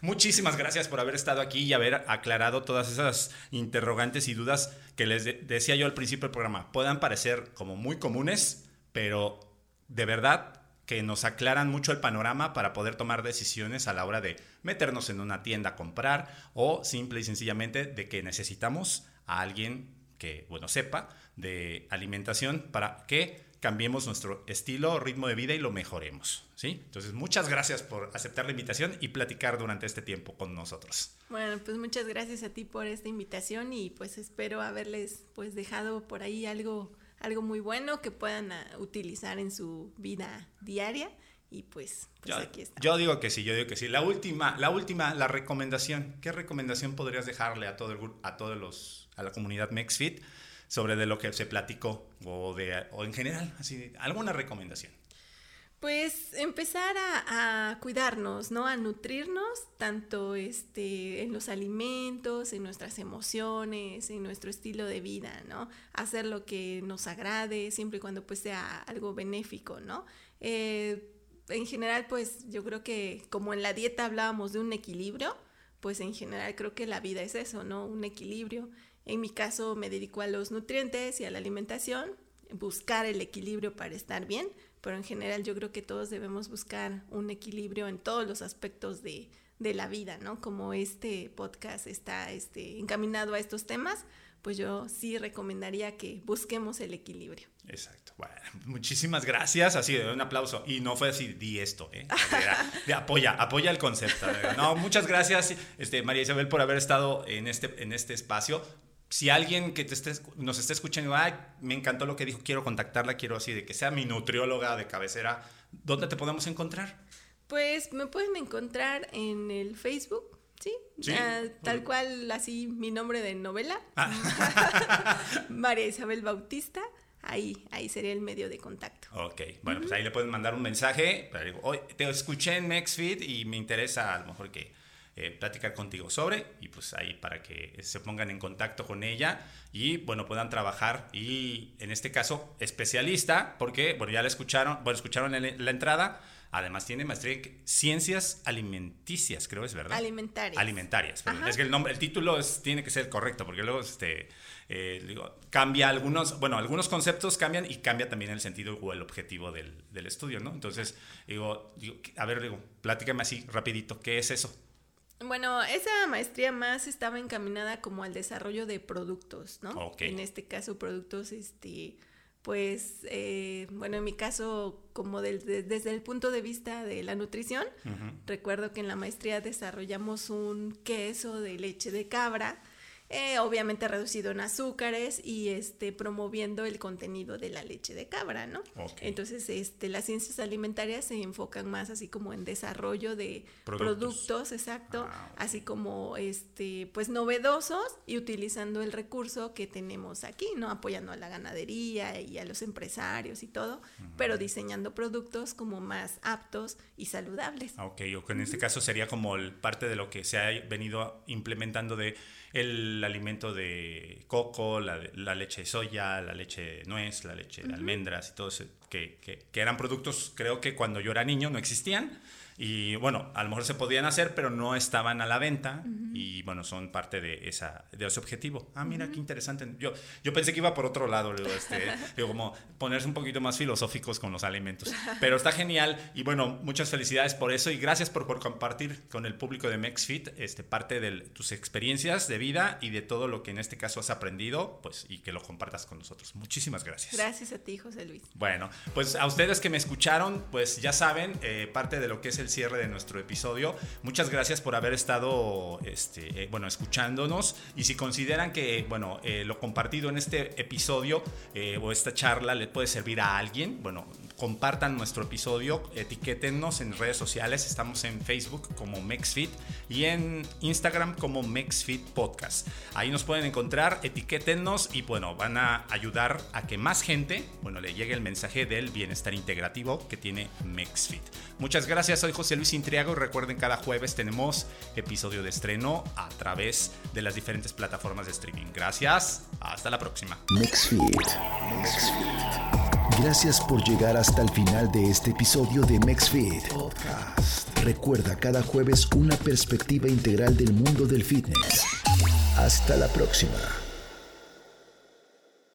Muchísimas gracias por haber estado aquí y haber aclarado todas esas interrogantes y dudas que les decía yo al principio del programa. Puedan parecer como muy comunes, pero de verdad... que nos aclaran mucho el panorama para poder tomar decisiones a la hora de meternos en una tienda a comprar o simple y sencillamente de que necesitamos a alguien que, bueno, sepa de alimentación para que cambiemos nuestro estilo, ritmo de vida y lo mejoremos, ¿sí? Entonces, muchas gracias por aceptar la invitación y platicar durante este tiempo con nosotros. Bueno, pues muchas gracias a ti por esta invitación y pues espero haberles pues dejado por ahí algo muy bueno que puedan utilizar en su vida diaria y pues aquí está. Yo digo que sí. La última, la recomendación. ¿Qué recomendación podrías dejarle a todo a la comunidad Mexfit? Sobre de lo que se platicó o en general, así, alguna recomendación. Pues empezar a cuidarnos, ¿no? A nutrirnos tanto en los alimentos, en nuestras emociones, en nuestro estilo de vida, ¿no? Hacer lo que nos agrade, siempre y cuando pues sea algo benéfico, ¿no? En general, pues yo creo que como en la dieta hablábamos de un equilibrio, pues en general creo que la vida es eso, ¿no? Un equilibrio. En mi caso me dedico a los nutrientes y a la alimentación, buscar el equilibrio para estar bien, pero en general yo creo que todos debemos buscar un equilibrio en todos los aspectos de la vida, ¿no? Como este podcast está encaminado a estos temas, pues yo sí recomendaría que busquemos el equilibrio. Exacto. Bueno, muchísimas gracias. Así, un aplauso. Y no fue así, di esto, ¿eh? Apoya el concepto. No, muchas gracias, María Isabel, por haber estado en este espacio. Si alguien que nos esté escuchando, ay, me encantó lo que dijo, quiero contactarla, quiero así de que sea mi nutrióloga de cabecera, ¿dónde te podemos encontrar? Pues me pueden encontrar en el Facebook, ¿sí? Tal cual, así mi nombre de novela, María Isabel Bautista. Ahí sería el medio de contacto. Ok, bueno, pues ahí le pueden mandar un mensaje, pero digo, hoy te escuché en Mexfit y me interesa a lo mejor que... platicar contigo sobre, y pues ahí para que se pongan en contacto con ella y bueno, puedan trabajar, y en este caso especialista, porque bueno, ya la escucharon la entrada. Además tiene maestría en ciencias alimenticias, creo, es verdad. Alimentarias, pero es que el título tiene que ser correcto, porque luego cambia algunos conceptos cambian y cambia también el sentido o el objetivo del estudio, ¿no? Entonces digo, platícame así rapidito, ¿qué es eso? Bueno, esa maestría más estaba encaminada como al desarrollo de productos, ¿no? Okay. En este caso, productos, en mi caso, como desde el punto de vista de la nutrición, recuerdo que en la maestría desarrollamos un queso de leche de cabra, obviamente reducido en azúcares y promoviendo el contenido de la leche de cabra, ¿no? Okay. Entonces, las ciencias alimentarias se enfocan más así como en desarrollo de productos exacto, okay. Así como pues novedosos y utilizando el recurso que tenemos aquí, ¿no? Apoyando a la ganadería y a los empresarios y todo, pero diseñando productos como más aptos y saludables. Ok, en este caso sería como parte de lo que se ha venido implementando de el alimento de coco, la leche de soya, la leche de nuez, la leche de almendras y todo eso, que eran productos, creo que cuando yo era niño no existían, y bueno, a lo mejor se podían hacer, pero no estaban a la venta, y bueno, son parte de ese objetivo. Ah, mira, qué interesante. Yo pensé que iba por otro lado, digo, como ponerse un poquito más filosóficos con los alimentos, pero está genial, y bueno, muchas felicidades por eso, y gracias por compartir con el público de Mexfit, parte de tus experiencias de vida y de todo lo que en este caso has aprendido, pues, y que lo compartas con nosotros. Muchísimas gracias. Gracias a ti, José Luis. Bueno, pues a ustedes que me escucharon, pues ya saben, parte de lo que es el cierre de nuestro episodio. Muchas gracias por haber estado escuchándonos, y si consideran que lo compartido en este episodio o esta charla le puede servir a alguien, bueno, compartan nuestro episodio, etiquétennos en redes sociales. Estamos en Facebook como Mexfit y en Instagram como Mexfit Podcast. Ahí nos pueden encontrar, etiquétennos y bueno, van a ayudar a que más gente le llegue el mensaje del bienestar integrativo que tiene Mexfit. Muchas gracias. Soy José Luis Intriago y recuerden, cada jueves tenemos episodio de estreno a través de las diferentes plataformas de streaming. Gracias, hasta la próxima. Mexfit. Gracias por llegar hasta el final de este episodio de Mexfit Podcast. Recuerda, cada jueves una perspectiva integral del mundo del fitness. Hasta la próxima.